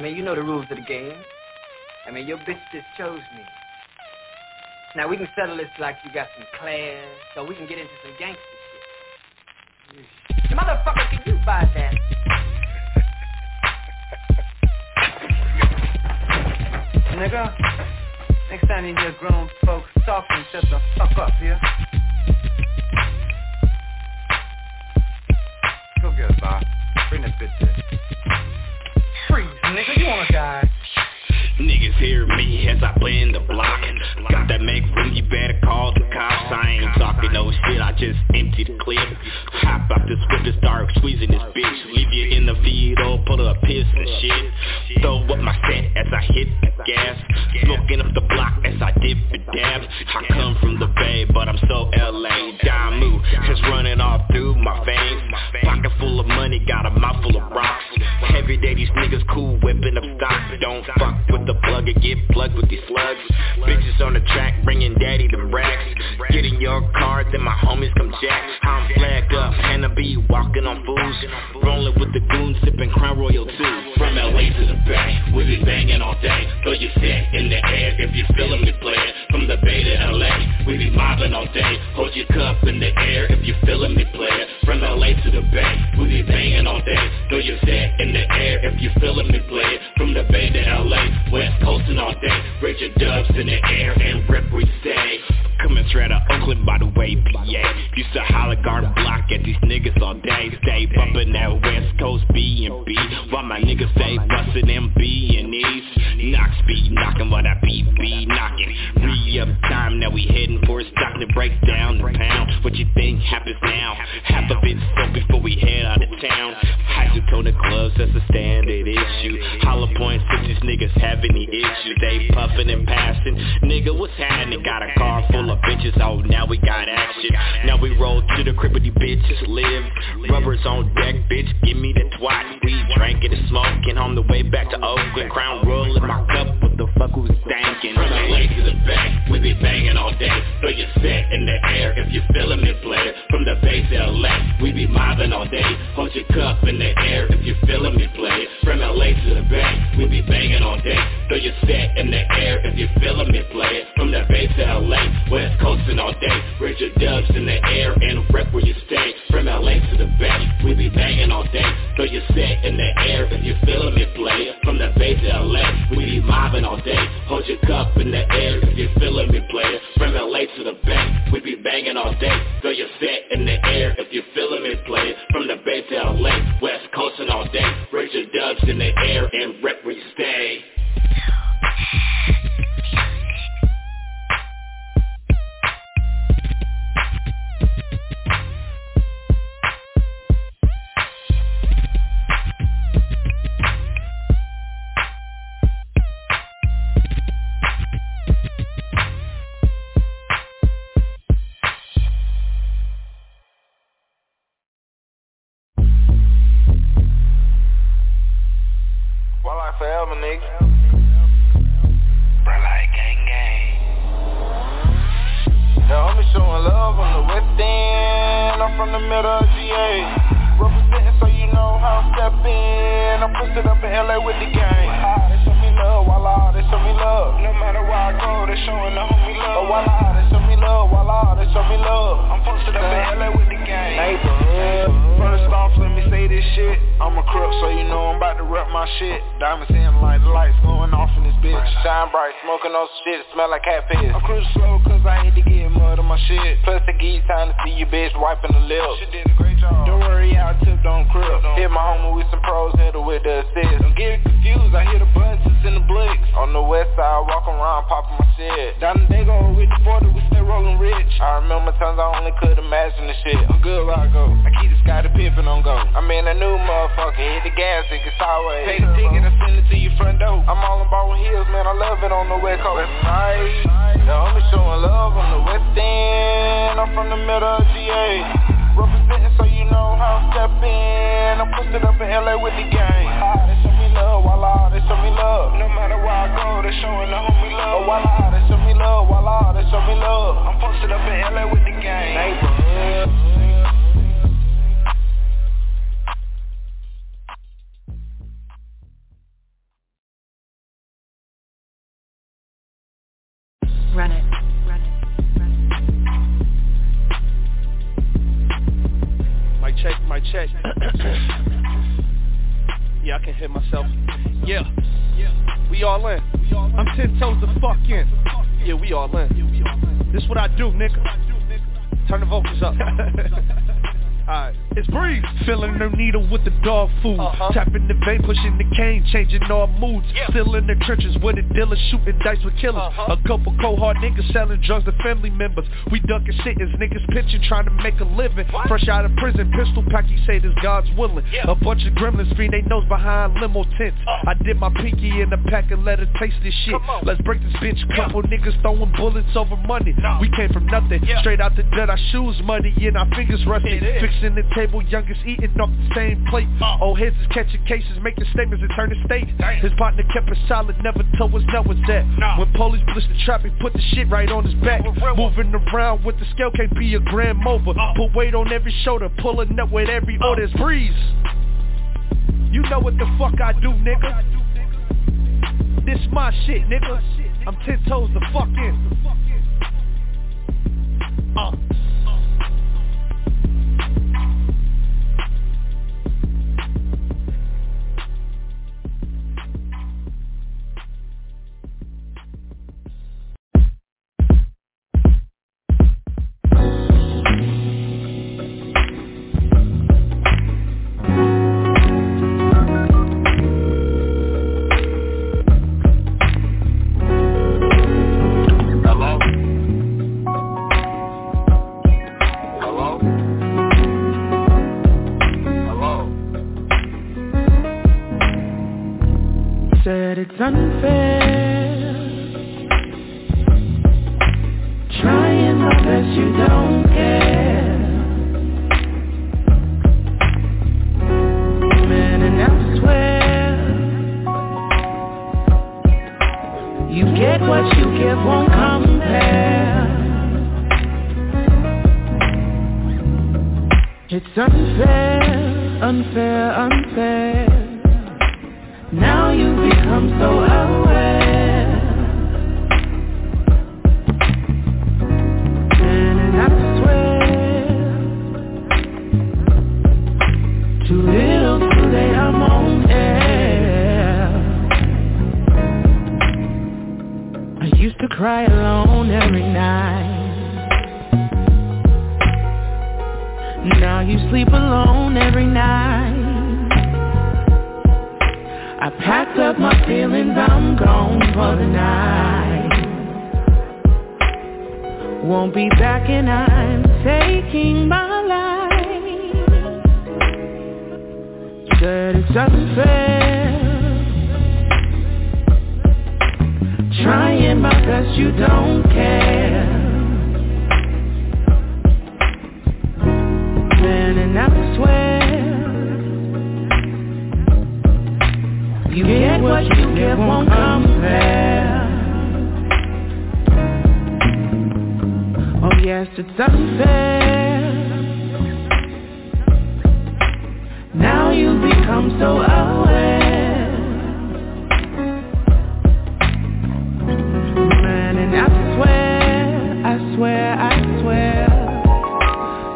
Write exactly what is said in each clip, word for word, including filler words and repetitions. I mean, you know the rules of the game. I mean, your bitch just chose me. Now, we can settle this like you got some class, so we can get into some gangster shit. Mm. Motherfucker, can you buy that? Nigga, next time you hear grown folks talking, shut the fuck up, yeah? Go get a box. Bring that bitch in. Freeze, nigga, you wanna die? Niggas hear me as I blend the block. Got that make room, you better call the cops. I ain't talking no shit, I just empty the clip. Hop out this whip, it's dark, squeezing this bitch. Leave you in the vehicle, pull up piss and shit. Throw up my set as I hit the gas. Smoking up the block as I dip the dab. I come from the Bay, but I'm so L A. Damu is running all through my veins. Pocket full of money, got a mouth full of rocks. Every day these niggas cool, whipping up stocks. Don't fuck with the plug and get plugged with these slugs. Bitches on the track, bringing daddy the racks. Get in your car, then my homies come jack. I'm flagged up, and I be walking on fools. Rolling with the goons, sipping Crown Royal too. From L A to the Bay, we be banging all day. Throw your set in the air if you feelin' me playin'. From the Bay to L A, we be mobbing all day. Hold your cup in the air if you feelin' me playin'. From L A to the Bay, we be banging all day. Throw your set in the air if you feelin' me playin'. From the Bay to L A, West coastin' all day. Raise your dubs in the air and rip we stay. Coming straight out of Oakland by the way, P A. Used to holler garden block at these niggas all day. Stay bumpin' that West Coast B and B while my niggas stay bustin' them B and E's. Knox be knockin' while that B B knockin'. Re-up time, now we headin' for a stock that breaks down the pound. What you think happens now? Half of it's sold before we head out of town. Hydrotonic clubs, that's a standard issue. Holler points if these niggas have any issues. They puffin' and passin'. Nigga, what's happening? Got a car full of bitches, oh now we got action. Now we roll to the crib with these bitches live. Rubbers on deck, bitch, give me the twat. We drinking and smoking on the way back to Oakland. Crown Royal in my cup, what the fuck was thinking? From L A to the Bay, we be banging all day. Throw your set in the air if you feelin' me player. From the Bay to L A, we be mobbing all day. Hold your cup in the air if you feelin' me player. From L A to the Bay, we be banging all day. Throw your set in the air if you feelin' me player. From the Bay to L A, we West coastin' all day, raise your dubs in the air and rep where you stay. From L A to the Bay, we be bangin' all day. Throw your set in the air if you feelin' me play. From the Bay to L A, we be mobbin' all day. Hold your cup in the air if you feelin' me play. From L A to the Bay, we be bangin' all day. Throw your set in the air if you feelin' me play. From the Bay to L A, West coastin' all day, raise your dubs in the air and rep where you stay. run it. Run it. Run it. My check, my check. Yeah, I can hear myself. Yeah. We all in. I'm ten toes the fuck in. Yeah, we all in. This what I do, nigga. Turn the vocals up. Alright, it's breeze. Filling her needle with the dog food. Uh-huh. Tapping the vein, pushing the cane, changing all moods. Yeah. Still in the trenches where the dealers shooting dice with killers. Uh-huh. A couple cold hard niggas selling drugs to family members. We ducking shit as niggas pitching, trying to make a living. What? Fresh out of prison, pistol pack, he say this God's willing. Yeah. A bunch of gremlins feed they nose behind limo tents. Uh. I dip my pinky in the pack and let her taste this shit. Let's break this bitch. Yeah. Couple niggas throwing bullets over money. No. We came from nothing. Yeah. Straight out the dirt, our shoes muddy and our fingers rusty. In the table, youngest eating off the same plate. uh, Old heads is catching cases, making statements and turning states. His partner kept it solid, never told us that was that. Nah. When police blitz the trap, he put the shit right on his back. Real Moving one. Around with the scale, can't be a grand mover. uh. Put weight on every shoulder, pulling up with every uh. order's breeze. You know what the fuck I do, nigga. This my shit, nigga. I'm ten toes the fuck in. Uh It's unfair, trying my best, you don't care, spinning elsewhere, you get what you give won't compare, it's unfair, unfair, unfair. Now you become so aware, and I swear, too little too late, I'm on air. I used to cry alone every night. Now you sleep alone every night. I packed up my feelings, I'm gone for the night. Won't be back and I'm taking my life. Said it's unfair, trying my best, you don't care, then and I swear, you get what you get won't compare. Oh yes, it's unfair. Now you become so aware, man, and I swear, I swear, I swear,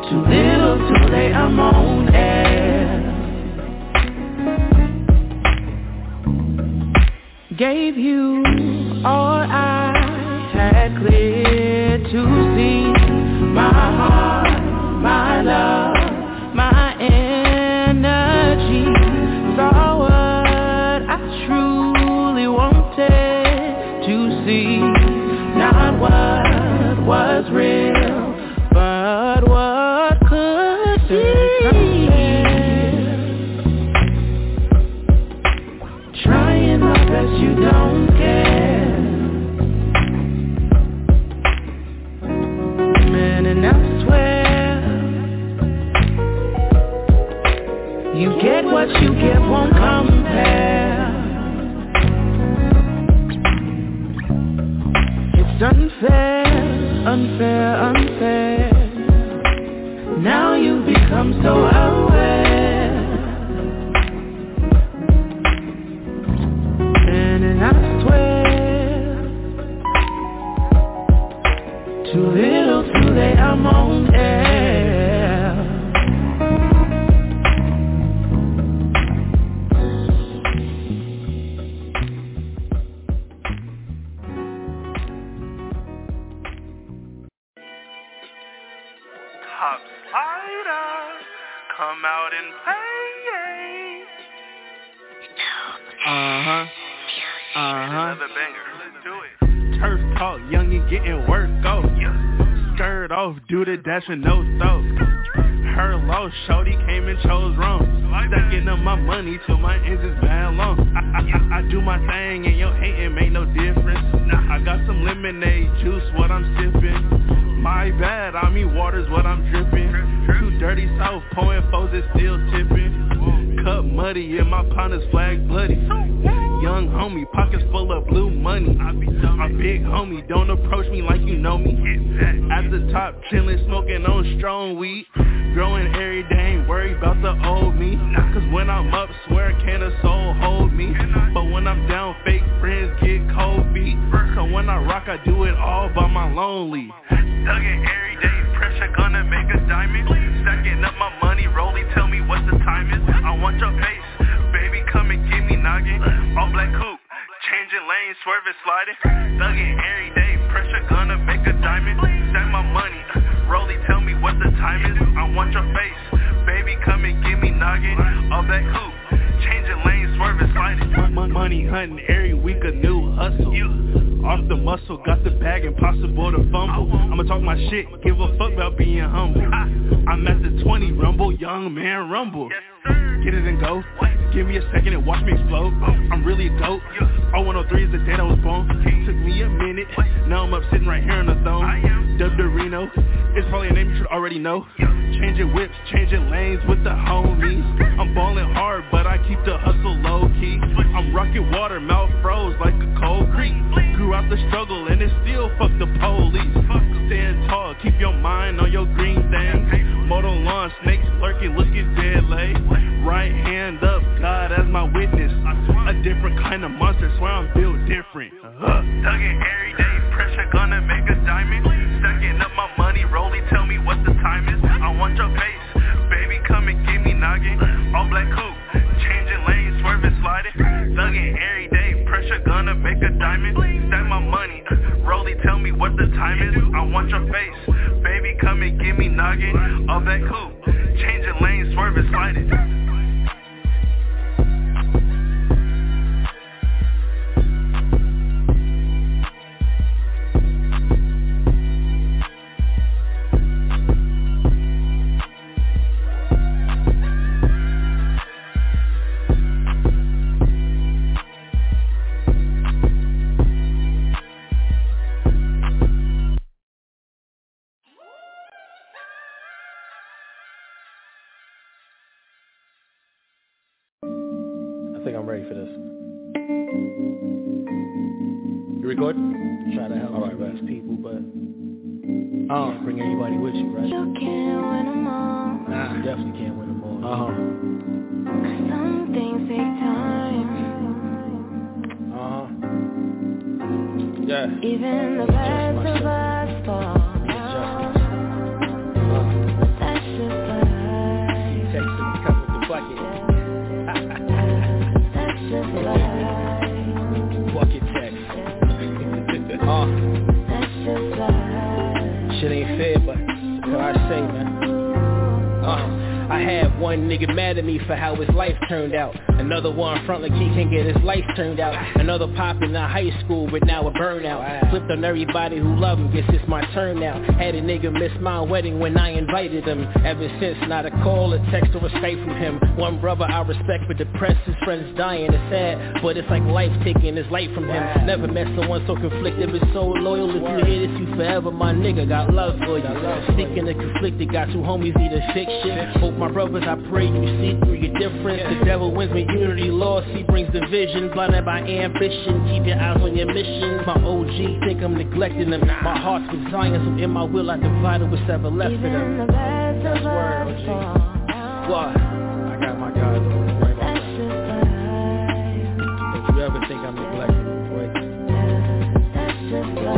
too little, too late, I'm on air. Gave you all I had clear to see, my heart, my love, my energy, saw what I truly wanted to see, not what was real, but what could be. You don't care, man, and I swear, you get what you get won't compare. It's unfair, unfair, unfair. Now you become so aware, and I swear, Too little, too late, I'm on air. Hop Spider, come out and play. Uh-huh, uh-huh. Another banger, let's do it. Turf talk, young and getting work, go. Skirt off, do the dash with no soap. Her low, shorty came and chose wrong. Stacking up my money till my engine's bad long. I, I, I do my thing and your hating make no difference. I got some lemonade juice, what I'm sipping. My bad, I mean water's what I'm dripping. Too dirty south, pouring foes is still tipping. Cup muddy and my pint is flag bloody. Young homie, pockets full of blue money. My big homie, don't approach me like you know me. At the top, chillin', smoking on strong weed. Growing every day, ain't worried about the old me. Cause when I'm up, swear can't a soul hold me. But when I'm down, fake friends get cold feet. So when I rock, I do it all by my lonely. Thuggin' every day, pressure gonna make a diamond. Stacking up my money, Rollie, tell me what the time is. I want your face, baby, come and get me noggin. All black coupe, changing lanes, swerving, sliding. Thuggin' every day, pressure gonna make a diamond. Stack my money, Rollie, tell me what the time is. I want your face, baby, come and get me noggin. All black coupe, changing lanes, swerving, sliding. Money hunting every week, a new hustle. Off the muscle, got the bag, impossible to fumble. I'ma talk my shit, give a fuck about being humble. I'm at the twenty rumble, young man rumble. Get it and go, give me a second and watch me explode. I'm really a goat, oh one oh three is the date I was born. Took me a minute, now I'm up sitting right here on the throne. Dub Dorino, it's probably a name you should already know. Changing whips, changing lanes with the homies. I'm ballin' hard, but I keep the hustle low-key. I'm rockin' water, mouth froze like a cold creek. Grew out the struggle and it still fucked the police. Stand tall, keep your mind on your green thing. Motor lawn, snakes lurking, looking dead late. Right hand up, God as my witness. A different kind of monster, swear I'm built different. Thuggin' every day, pressure gonna make a diamond. Stacking up my money, Rollie, tell me what the time is. I want your face, baby, come and give me noggin. All black coupe, changing lanes, swerving, sliding. Thuggin' every day, pressure gonna make a diamond. Stack my money, Rollie, tell me what the time is. I want your face, baby, come and give me noggin. All black coupe, changing lanes, swerving, sliding. I'm ready for this. You record? Try to help all right, best people, but I don't bring anybody with you, right? You can't win them all. Nah, you definitely can't win them all. Uh-huh. Some things take time. Uh-huh. Yeah. Even the best of us fall. Uh, shit ain't fair, but what I say, man. Uh, I had one nigga mad at me for how his life turned out. Another one in front like he can't get his life turned out. Another pop in the high school with now a burnout. Flipped on everybody who love him, guess it's my turn now. Had a nigga miss my wedding when I invited him. Ever since, not a call, a text, or a Skype from him. One brother I respect but depressed, his friends dying. It's sad, but it's like life taking his life from him. Never met someone so conflicted but so loyal. If you hear this, you forever my nigga, got love for you. Sticking to conflicted, got two homies either fix shit. Hope my brothers, I pray you see through your difference. The devil wins me. Unity lost, he brings division. Blinded by ambition, keep your eyes on your mission. My O G think I'm neglecting them. My heart's with Zion, so in my will I divided what's ever left for them. The that's word, O G. What? I got my God right by me. If you ever think I'm neglecting, boy,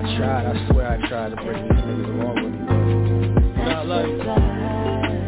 I I tried, I swear I tried to bring these niggas along with me. Not like it.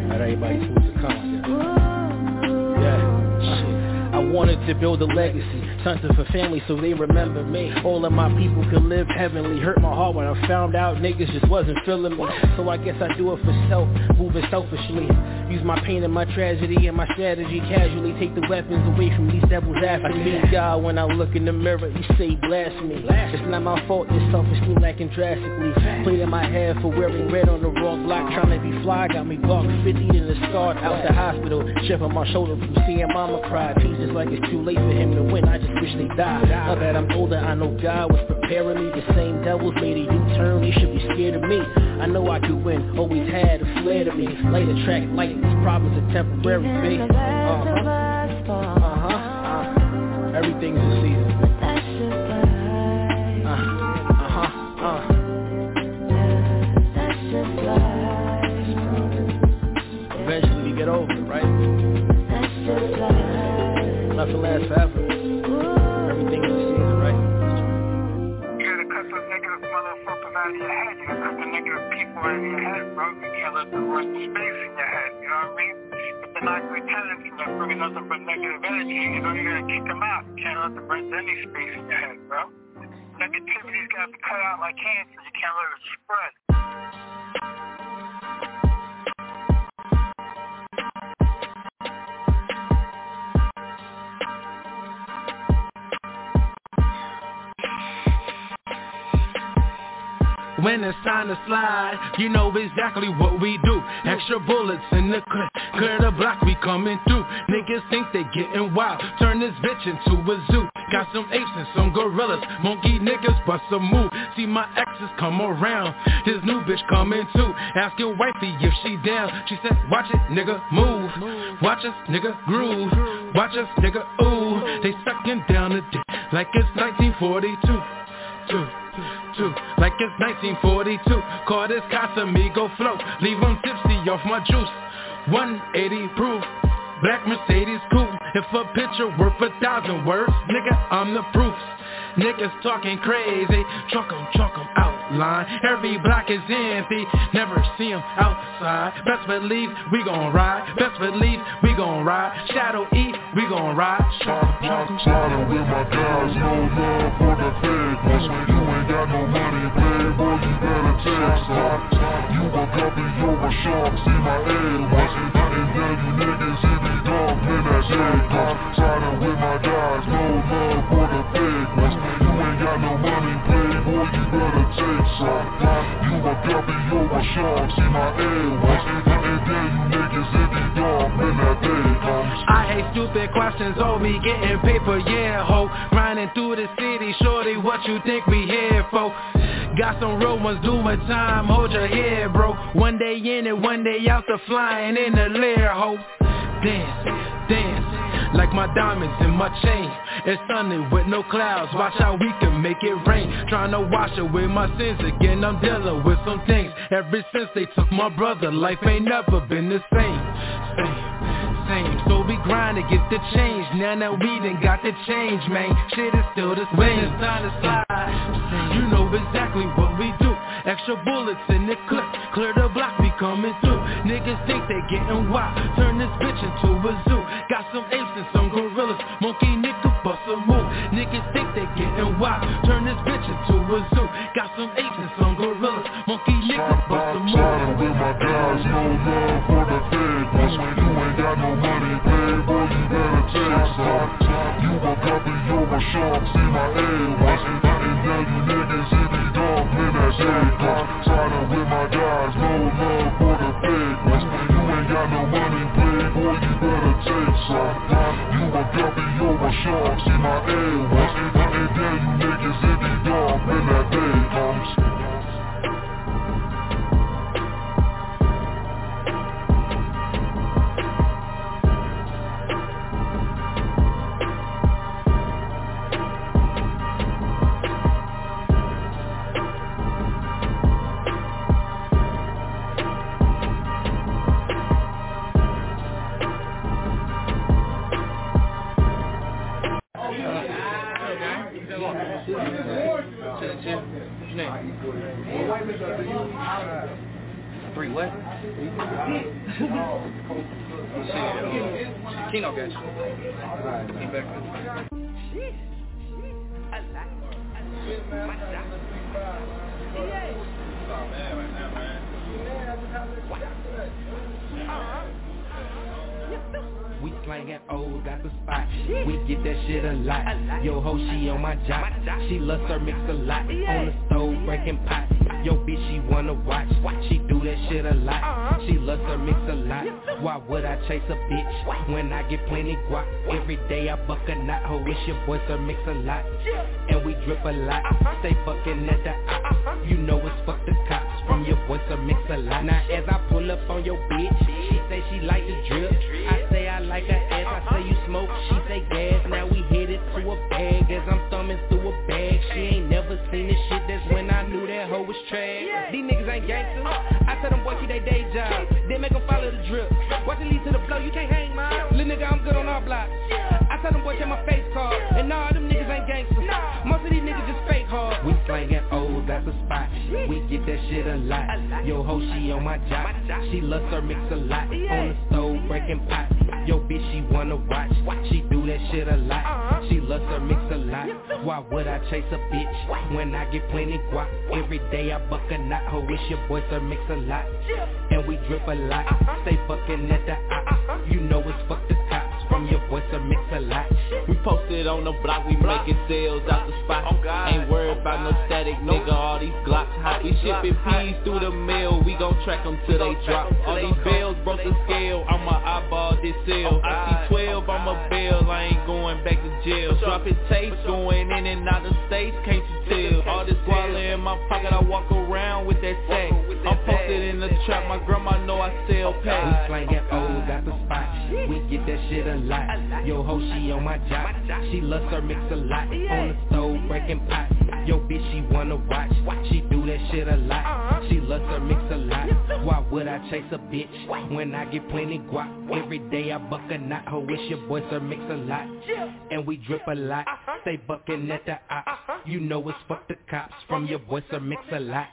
Not everybody seems to come. Yeah, shit. I wanted to build a legacy, something for family so they remember me. All of my people could live heavenly. Hurt my heart when I found out niggas just wasn't feeling me. So I guess I do it for self, moving selfishly. Use my pain and my tragedy and my strategy. Casually take the weapons away from these devils after me. God, when I look in the mirror, you say blasphemy. It's not my fault, this self-esteem lacking drastically. Played in my head for wearing red on the wrong block. Trying to be fly, got me blocked fifty in the start. Out the hospital, shoving my shoulder from seeing mama cry. Pieces like it's too late for him to win. I just wish they died. Now that I'm older, I know God was preparing me. The same devils made a U-turn, they should be scared of me. I know I could win, always had a flare to me. Light attract light, these problems are temporary, baby. Uh-huh, uh-huh, uh-huh. Everything's a season. Uh-huh, uh-huh, uh-huh. Eventually we get over it, right? Nothing lasts forever. Out of your head, you got the negative people out of your head, bro. You can't let the worst space in your head, you know what I mean? But they're not good tenants in there, bro. There's nothing but negative energy, you know, you gotta kick them out. You can't let them rest any space in your head, bro. Negativity's gotta be cut out like cancer, you can't let it spread. When it's time to slide, you know exactly what we do. Extra bullets in the clip, clear the block, we coming through. Niggas think they getting wild, turn this bitch into a zoo. Got some apes and some gorillas, monkey niggas bust a move. See my exes come around, this new bitch coming too. Ask your wifey if she down, she said watch it nigga move. Watch us nigga groove, watch us nigga ooh. They sucking down the dick like it's nineteen forty-two. Two, two, like it's nineteen forty-two. Call this Casamigo flow, leave them tipsy off my juice. One eighty proof, black Mercedes coupe. If a picture worth a thousand words, nigga, I'm the proof. Niggas talking crazy, truck 'em, truck 'em outline. Every block is empty, never see 'em outside. Best believe we gon' ride, best believe we gon' ride. Shadow E, we gon' ride. Sliding with my guys, no love for the fake ones. You ain't got no money, playboy, you better take some. You a guppy, you're a shark, see my A-ones. Hunting down you niggas, it be dark, man, that's A-guns. Sliding with my guys, no love for the fake ones. You ain't got no money, playboy, you better take some. You a guppy, you're a shark, see my A-ones. Hunting down you niggas, it be dark, man, that A-guns. I hate stupid questions, oh, we getting paper, yeah, ho. Grinding through the city, shorty, what you think we here for? Got some real ones doing time, hold your head, bro. One day in and one day out, the flying in the lair, ho. Dance, dance, like my diamonds in my chain. It's sunny with no clouds, watch how we can make it rain. Tryna wash away my sins again, I'm dealing with some things. Ever since they took my brother, life ain't never been the same. Same, same, so we grind to get the change. Now that we done got the change, man, shit is still the same. When it's time to slide, you know exactly what we do. Extra bullets in the clip, clear the block, we coming through. Niggas think they getting wild, turn this bitch into a zoo. Got some apes and some gorillas, monkey nigga bust a move. Niggas think they getting wild, turn this bitch into a zoo. Got some apes and some gorillas, monkey nigga bust a move. Sliding with my guys, no love for the fake ones. You ain't got no money, playboy, you better take some. You a guppy, you're a shark, see my A-ones. Hunting down you niggas, it be dark, man, that's A-guns. Sliding with my guys, no love for the fake ones. You ain't got no money, playboy, you better take some. You a guppy, you're a shark, see my A-ones. Hunting down you niggas, it be dark, man, that day comes. Yeah. your name? Three what? See, Keno got you. Get back with me. We slangin' O's at the spot. We get that shit a lot. Yo ho, she on my job. She loves her mix a lot. On the stove, breaking pot. Yo bitch, she wanna watch. She do that shit a lot. She loves her mix a lot. Why would I chase a bitch when I get plenty guap? Every day I buck a knot. Ho, it's your boys her mix a lot. And we drip a lot. Stay fucking at the op. You know it's fuck the cops. From your boys her mix a lot. Now as I pull up on your bitch, she say she like the drip. I say I like Like that ass, I say you smoke, she say gas. Now we headed to a bag as I'm thumbing through a bag. She ain't never seen this shit, that's when I knew that hoe was trash. These niggas ain't gangsters, I tell them boy keep they day job. Then make them follow the drip, watch it lead to the blow, you can't hang mine. Lil' nigga, I'm good on all blocks. I tell them boy check my face card, and nah, them niggas ain't gangsters. Most of these niggas just fake hard. We slangin' O's at the spot, we get that shit a lot. Yo ho, she on my job, she loves her mix a lot. On the stove, breaking pot. Yo bitch, she wanna watch. She do that shit a lot. She loves her mix a lot. Why would I chase a bitch when I get plenty guap? Every day I buck a knot. Ho, it's your boys her mix a lot. And we drip a lot. Stay fucking at the op. You know it's fuck the cops. From your boys her mix a lot. We posted on the block. We making sales out the spot. Ain't worried about no static, nigga. All these glocks hot. We shipping peas through the mill. We gon' track them till they drop. All these bells broke the scale. I'ma eyeball this cell. I see twelve, I'm a bill, I ain't going back to jail. Dropping tapes, going in and out of states, can't you tell? All this guala in my pocket, I walk around with that sack. I'm posted in the trap, my grandma know I sell packs. We slangin' O's at the spot, we get that shit a lot. Yo ho, she on my job, she loves her mix a lot. On the stove, breaking pot, yo bitch, she wanna watch. She do that shit a lot, she loves her mix a lot. Why would I chase a bitch when I get plenty guap? Every day I buck a knot, ho, it's your boys her mix a lot. And we drip a lot, stay bucking at the op. You know it's fuck the cops, from your boys her mix a lot.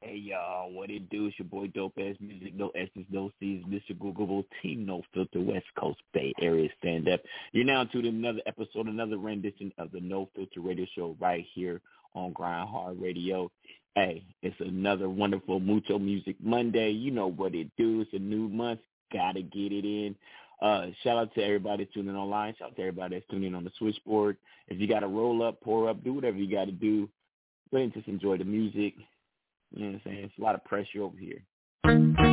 Hey y'all, what it do? It's your boy Dope Ass Music, no S's, no C's, Mister Googleable, Team No Filter, West Coast Bay Area Stand Up. You're now tuned in another episode, another rendition of the No Filter Radio Show right here on Grind Hard Radio. Hey, it's another wonderful Mucho Music Monday. You know what it do. It's a new month. Gotta get it in. Uh, shout out to everybody tuning online. Shout out to everybody that's tuning on the switchboard. If you got to roll up, pour up, do whatever you got to do. Go ahead and just enjoy the music. You know what I'm saying? It's a lot of pressure over here. Oh,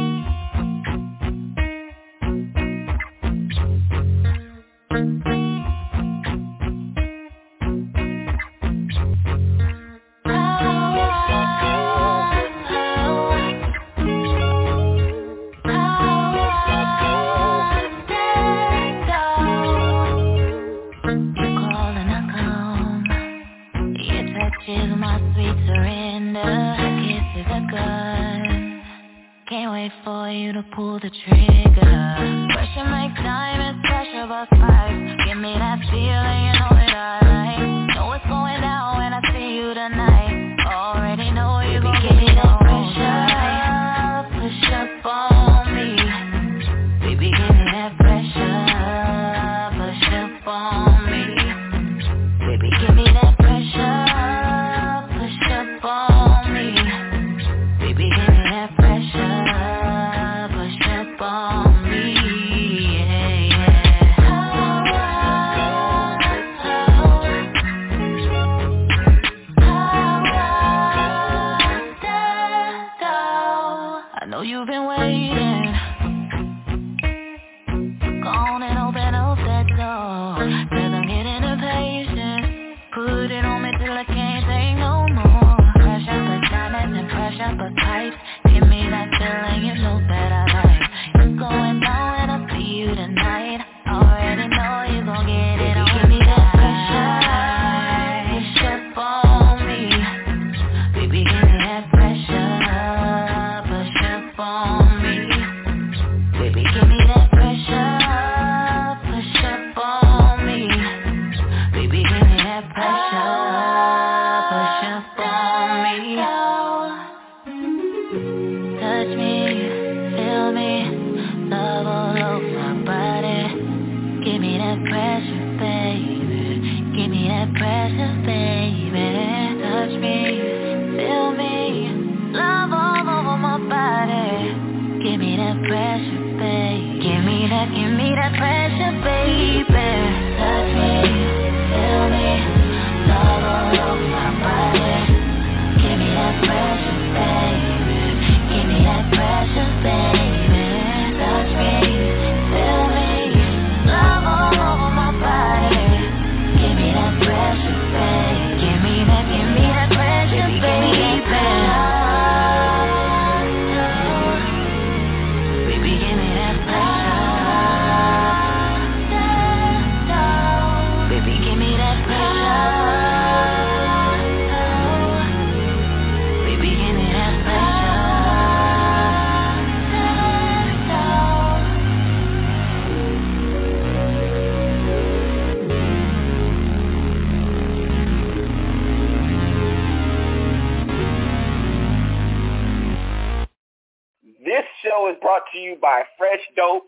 to you by Fresh Dope.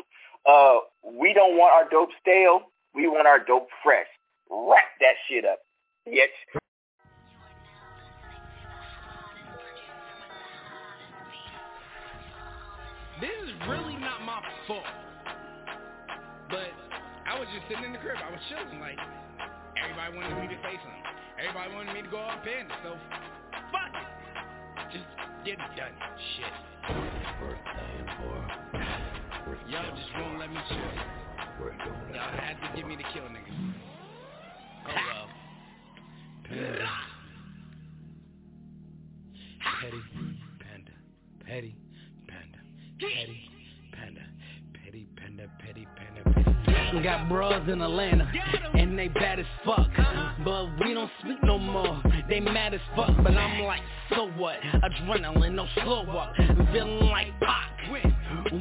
Uh, we don't want our dope stale. We want our dope fresh. Wrap that shit up. Yes. This is really not my fault. But I was just sitting in the crib. I was chilling. Like, everybody wanted me to say something. Everybody wanted me to go off panda. So, fuck it. Just get it done. Shit. Y'all just won't let me chill. Y'all had to give me the kill, nigga. Oh well. Panda. Petty panda. Petty panda. Petty panda. Petty panda. Petty panda. Petty. Got bras in Atlanta, and they bad as fuck. But we don't speak no more. They mad as fuck, but I'm like, so what? Adrenaline, no slow up. Feeling like pop.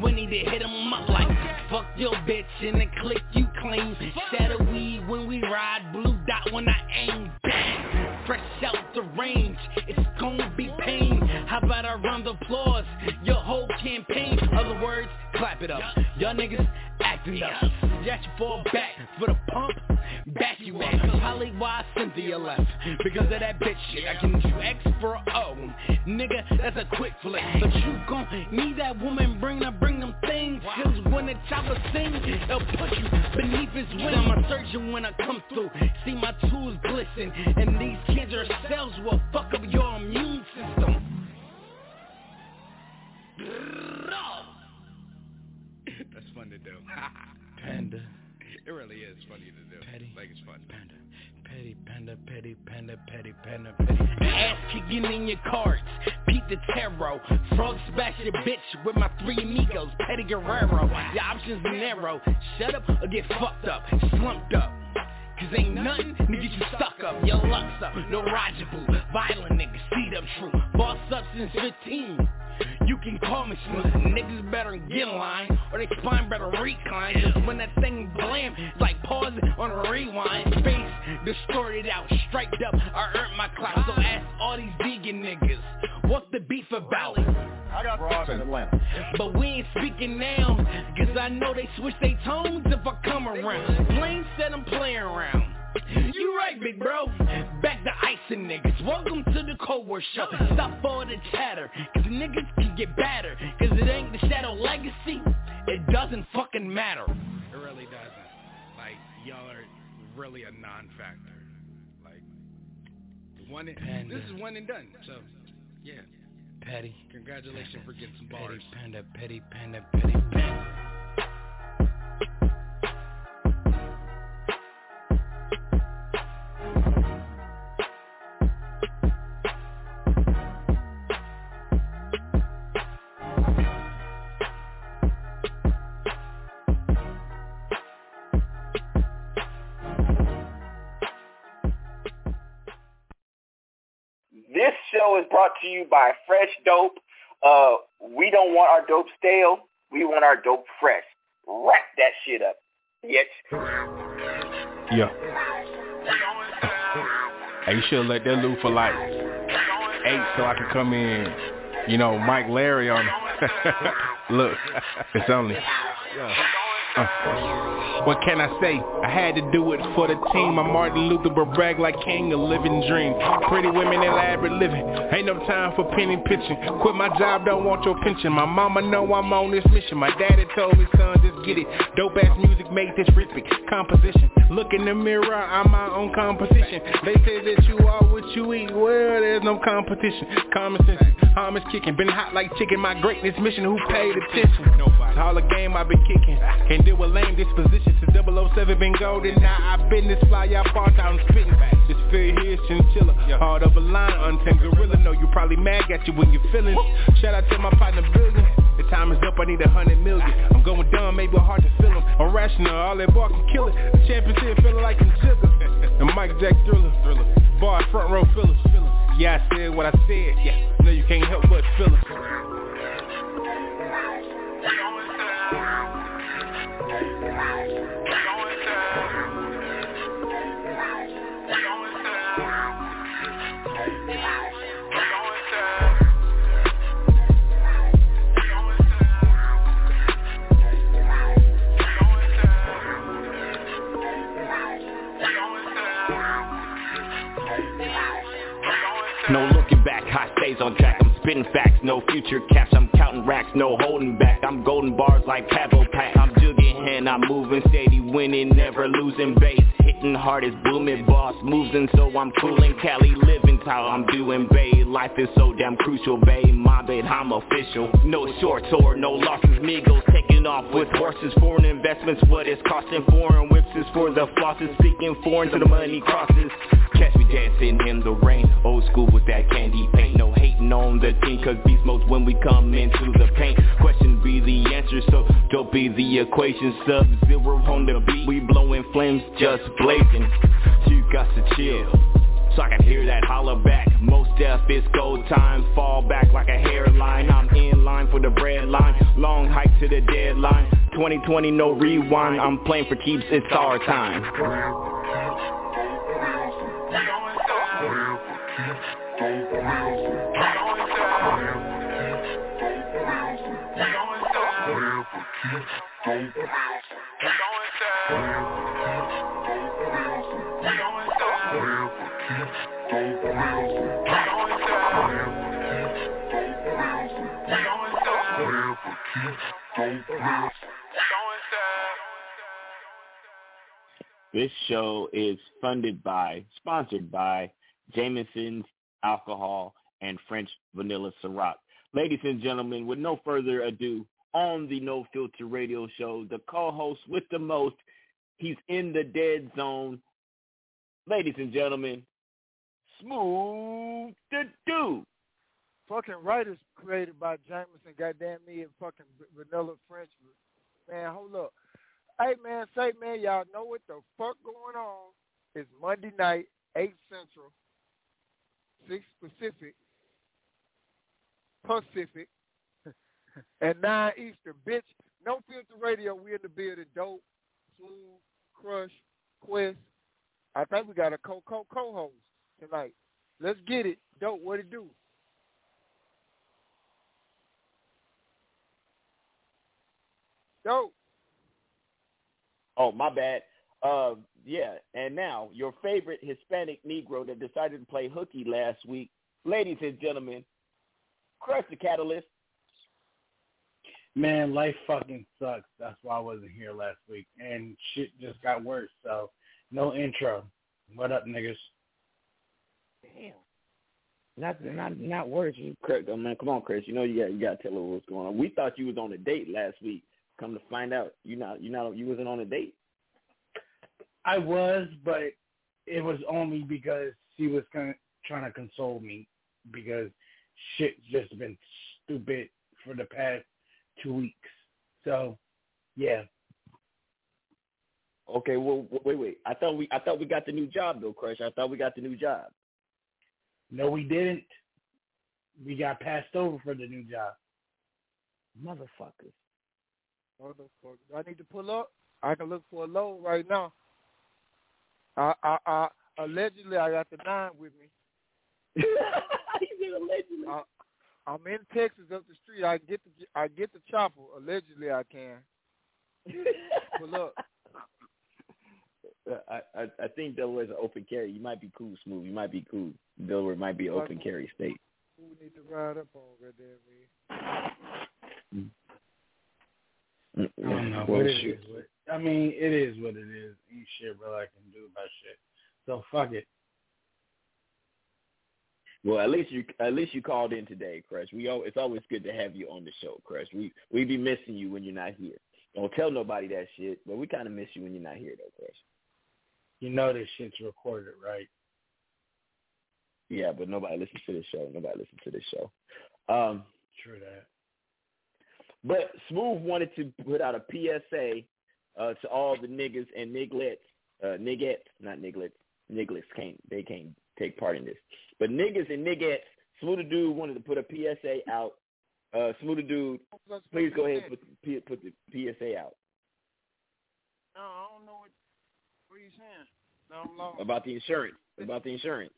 We need to hit him up like fuck your bitch in the click you claim. Shadow weed when we ride, blue dot when I aim. Bang! Fresh out the range, it's gonna be pain. How about a round of applause? Your whole campaign. Other words, clap it up. Y'all niggas acting up. Got you fall back for the pump. Back you up. Probably why Cynthia left. Because of that bitch shit. I can do X for a O. Nigga, that's a quick flick. But you gon' need that woman. Bring her, bring them things. Cause when the chopper sings, they'll put you beneath his wing. I'm a surgeon when I come through. See my tools glisten. And these cancer cells will fuck up your immune system. That's fun to do. Panda. It really is funny to do. Petty, like it's fun. Panda, petty, panda, petty, panda, petty, panda, petty. Ass kicking in your cards. Pete the tarot. Frog smash your bitch with my three amigos. Petty Guerrero. Your options narrow. Shut up or get fucked up, slumped up. Cause ain't nothing to get you stuck up. Your luck's up. No Roger Boo. Violent niggas. Seed up true. Boss up since fifteen. You can call me smooth. Niggas better get in line, or they spine better recline. Cause when that thing blam, like pause on a rewind. Face distorted out, striked up. I earned my clout, so ask all these vegan niggas, what's the beef about it? I got broads in Atlanta, but we ain't speaking now, cause I know they switch their tones if I come around. Plain said I'm playing around. You right, big bro. Back to icing niggas. Welcome to the Cold War Show. Stop all the chatter, cause niggas can get battered. Cause it ain't the Shadow Legacy. It doesn't fucking matter. It really doesn't. Like, y'all are really a non-factor. Like, one and, this is one and done. So, yeah. Patty. Congratulations panda, for getting some patty, bars. Panda, petty, panda, petty, panda. Is brought to you by Fresh Dope. Uh, we don't want our dope stale. We want our dope fresh. Wrap that shit up. Yes. Yeah. Hey, you should let that loop for like eight so I can come in, you know, Mike Larry on look, it's only yeah. Uh, what can I say? I had to do it for the team. I'm Martin Luther, but brag like king, a living dream. Pretty women, elaborate living. Ain't no time for penny pitching. Quit my job, don't want your pension. My mama know I'm on this mission. My daddy told me, son, just get it. Dope ass music made this rhythmic composition. Look in the mirror, I'm my own composition. They say that you are what you eat. Well, there's no competition. Common sense, arm is kicking. Been hot like chicken, my greatness mission. Who paid attention? Nobody. All the game I've been kicking. Can't deal with lame disposition since double oh seven been golden. Now I've been this fly, y'all fought out and spittin'. This fear here is chinchilla, hard up a line, untamed gorilla. Know you probably mad, got you when you feelin'. Shout out to my partner Billion. The time is up, I need a hundred million. I'm going dumb, maybe hard to feel them. Irrational, all that bar can kill it. The championship feelin' like some sugar. The Mike Jack thriller, thriller. Bar front row filler. Yeah, I said what I said. Yeah, no, you can't help but feel it. No looking back, hot stays on track. I'm spitting facts, no future cash. I'm counting racks, no holding back. I'm golden bars like Pablo Pat. I'm jugging hand, I'm moving steady, winning, never losing base. Hitting hard is booming, boss moves, and so I'm cooling. Cali living, how I'm doing, babe. Life is so damn crucial, babe. My bad, I'm official. No shorts or no losses, Migos taking off with horses. Foreign investments, what it's costing. Foreign whips is for the flosses. Speaking foreign to the money crosses. Catch me dancing in the rain, old school with that candy paint. No hating on the team, cause beast modes when we come into the paint. Question be the answer, so don't be the equation. Sub zero on the beat, we blowing flames, just blazing. You got to chill, so I can hear that holler back. Most deaf, it's go time. Fall back like a hairline. I'm in line for the bread line. Long hike to the deadline. twenty twenty, no rewind. I'm playing for keeps, it's our time. This show is funded by, sponsored by Jameson's Alcohol and French Vanilla Ciroc. Ladies and gentlemen, with no further ado, on the No Filter Radio Show, the co-host with the most, he's in the dead zone. Ladies and gentlemen, Smooth the Dude. Fucking right is created by Jameson, goddamn me, and fucking Vanilla French. Man, hold up. Hey, man, say, man, y'all know what the fuck going on. It's Monday night, eight Central, six Pacific, Pacific, and nine Eastern, bitch. No Filter Radio, we in the building. Dope, Smooth, Crush, Quest. I think we got a co-co co-host tonight. Let's get it. Dope, what it do? Dope. Oh, my bad. Uh, yeah, and now, your favorite Hispanic Negro that decided to play hooky last week, ladies and gentlemen, Crush the Catalyst. Man, life fucking sucks. That's why I wasn't here last week. And shit just got worse, so no intro. What up, niggas? Damn. Not not not worse. You correct, though, man. Come on, Chris. You know you got you got to tell her what's going on. We thought you was on a date last week. Come to find out, you not you not you wasn't on a date. I was, but it was only because she was kind of trying to console me because shit's just been stupid for the past two weeks. So, yeah. Okay, well, wait, wait. I thought we I thought we got the new job, though, Crush. I thought we got the new job. No, we didn't. We got passed over for the new job. Motherfuckers. Motherfuckers. Do I need to pull up? I can look for a load right now. I I I Allegedly, I got the nine with me. You said allegedly. I, I'm in Texas up the street. I get the I get the chopper. Allegedly, I can. But look, I, I I think Delaware's an open carry. You might be cool, Smooth. You might be cool. Delaware might be an open carry state. Who need to ride up on right there, man? I don't know what it is. I mean, it is what it is. Ain't shit really I can do about shit. So fuck it. Well, at least you at least you called in today, Crush. We all, it's always good to have you on the show, Crush. We we be missing you when you're not here. Don't tell nobody that shit, but we kind of miss you when you're not here, though, Crush. You know this shit's recorded, right? Yeah, but nobody listens to this show. Nobody listens to this show. Um, True that. But Smooth wanted to put out a P S A uh, to all the niggas and niglets, uh, niggets, not niglets, niglets can't, they can't take part in this. But niggas and niggets, Smooth Dude wanted to put a P S A out. Uh, Smooth Dude, please go ahead and put, put the P S A out. No, I don't know what, what you're saying. No, I'm lost. About the insurance, about the insurance.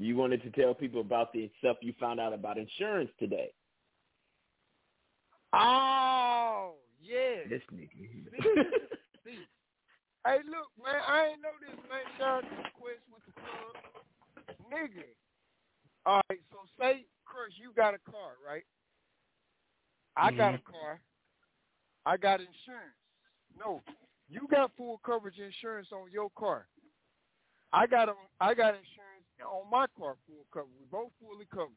You wanted to tell people about the stuff you found out about insurance today. Oh, yeah. This nigga. Hey, look, man, I ain't know this, man. Shout out to Quest with the club. Nigga. All right, so say, Chris, you got a car, right? I mm-hmm. got a car. I got insurance. No, you got full coverage insurance on your car. I got a, I got insurance on my car, full coverage. We both fully covered.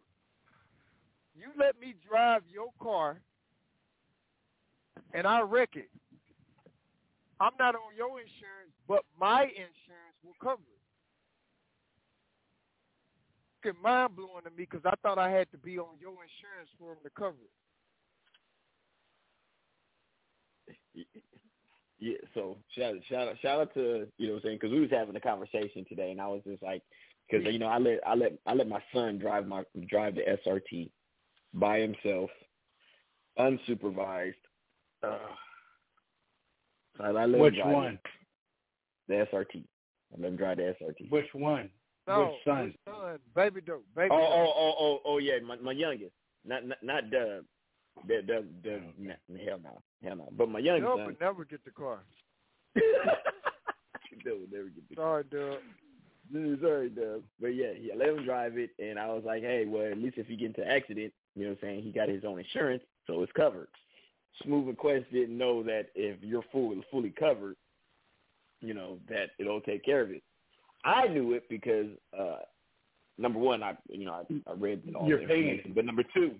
You let me drive your car. And I wreck it. I'm not on your insurance, but my insurance will cover it. It's mind blowing to me because I thought I had to be on your insurance for them to cover it. Yeah, so shout shout out, shout out to you know what I'm saying, because we was having a conversation today, and I was just like, because you know I let I let I let my son drive my drive the S R T by himself, unsupervised. Uh, so I let Which him one? The S R T. I let him drive the S R T. Which one? No, Which son? son? Baby dope. Baby oh, dope. oh, oh, oh, oh, yeah, my, my youngest. Not, not, not Dub. Dub, Dub, Dub. Nah, hell no, hell no. But my youngest. Dub would never get the car. Dub would never get the car. Sorry, Dub. Dude, sorry, Dub. But yeah, yeah, let him drive it, and I was like, hey, well, at least if he gets into an accident, you know what I'm saying, he got his own insurance, so it's covered. Smooth and Quest didn't know that if you're full, fully covered, you know, that it'll take care of it. I knew it because, uh, number one, I you know, I, I read all the information. But number two,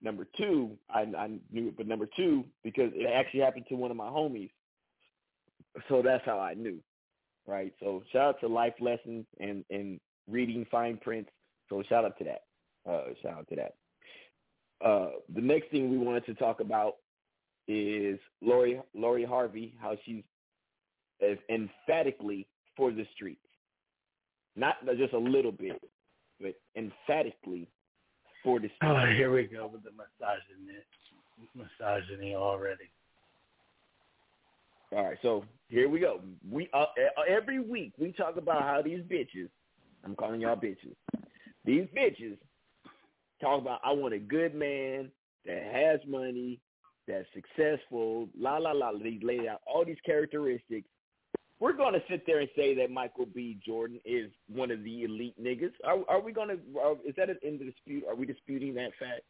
number two, I, I knew it. But number two, because it actually happened to one of my homies. So that's how I knew, right? So shout out to Life Lessons and, and Reading Fine Prints. So shout out to that. Uh, shout out to that. Uh, the next thing we wanted to talk about is Lori Lori Harvey, how she's emphatically for the streets. Not just a little bit, but emphatically for the streets. Oh, here we go with the misogyny. Misogyny already. All right, so here we go. We uh, every week we talk about how these bitches, I'm calling y'all bitches, these bitches talk about I want a good man that has money, that's successful, la, la, la, they laid out all these characteristics. We're going to sit there and say that Michael B. Jordan is one of the elite niggas. Are, are we going to – is that an end of dispute? Are we disputing that fact?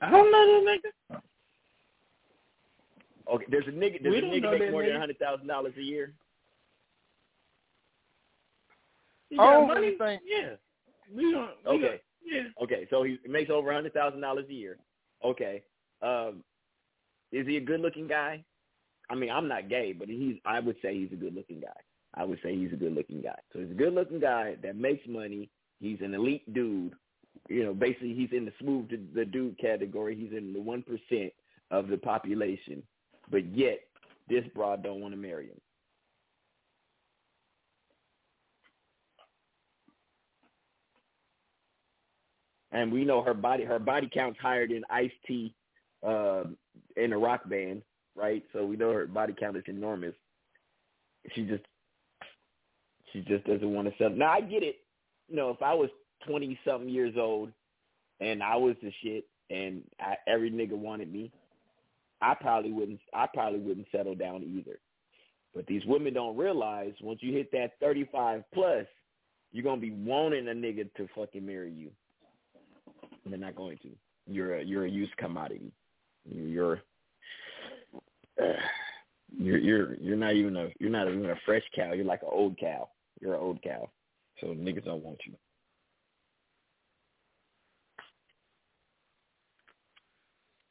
I don't know that nigga. Okay, there's a nigga There's a nigga make more nigga. than one hundred thousand dollars a year. Oh, money? Thing. Yeah. We don't, we okay. Don't, yeah. Okay, so he makes over one hundred thousand dollars a year. Okay. Um, is he a good-looking guy? I mean, I'm not gay, but he's. I would say he's a good-looking guy. I would say he's a good-looking guy. So he's a good-looking guy that makes money. He's an elite dude. You know, basically he's in the smooth the, the dude category. He's in the one percent of the population. But yet, this broad don't want to marry him. And we know her body her body count's higher than Ice-T uh, in a rock band, right? So we know her body count is enormous. She just She just doesn't want to sell. Now, I get it. You know, if I was twenty-something years old and I was the shit and I, every nigga wanted me, I probably wouldn't I probably wouldn't settle down either. But these women don't realize once you hit that thirty-five plus, you're going to be wanting a nigga to fucking marry you. And they're not going to. You're a, you're a used commodity. You're uh, you're you're you're not even a you're not even a fresh cow. You're like an old cow. You're an old cow. So niggas don't want you.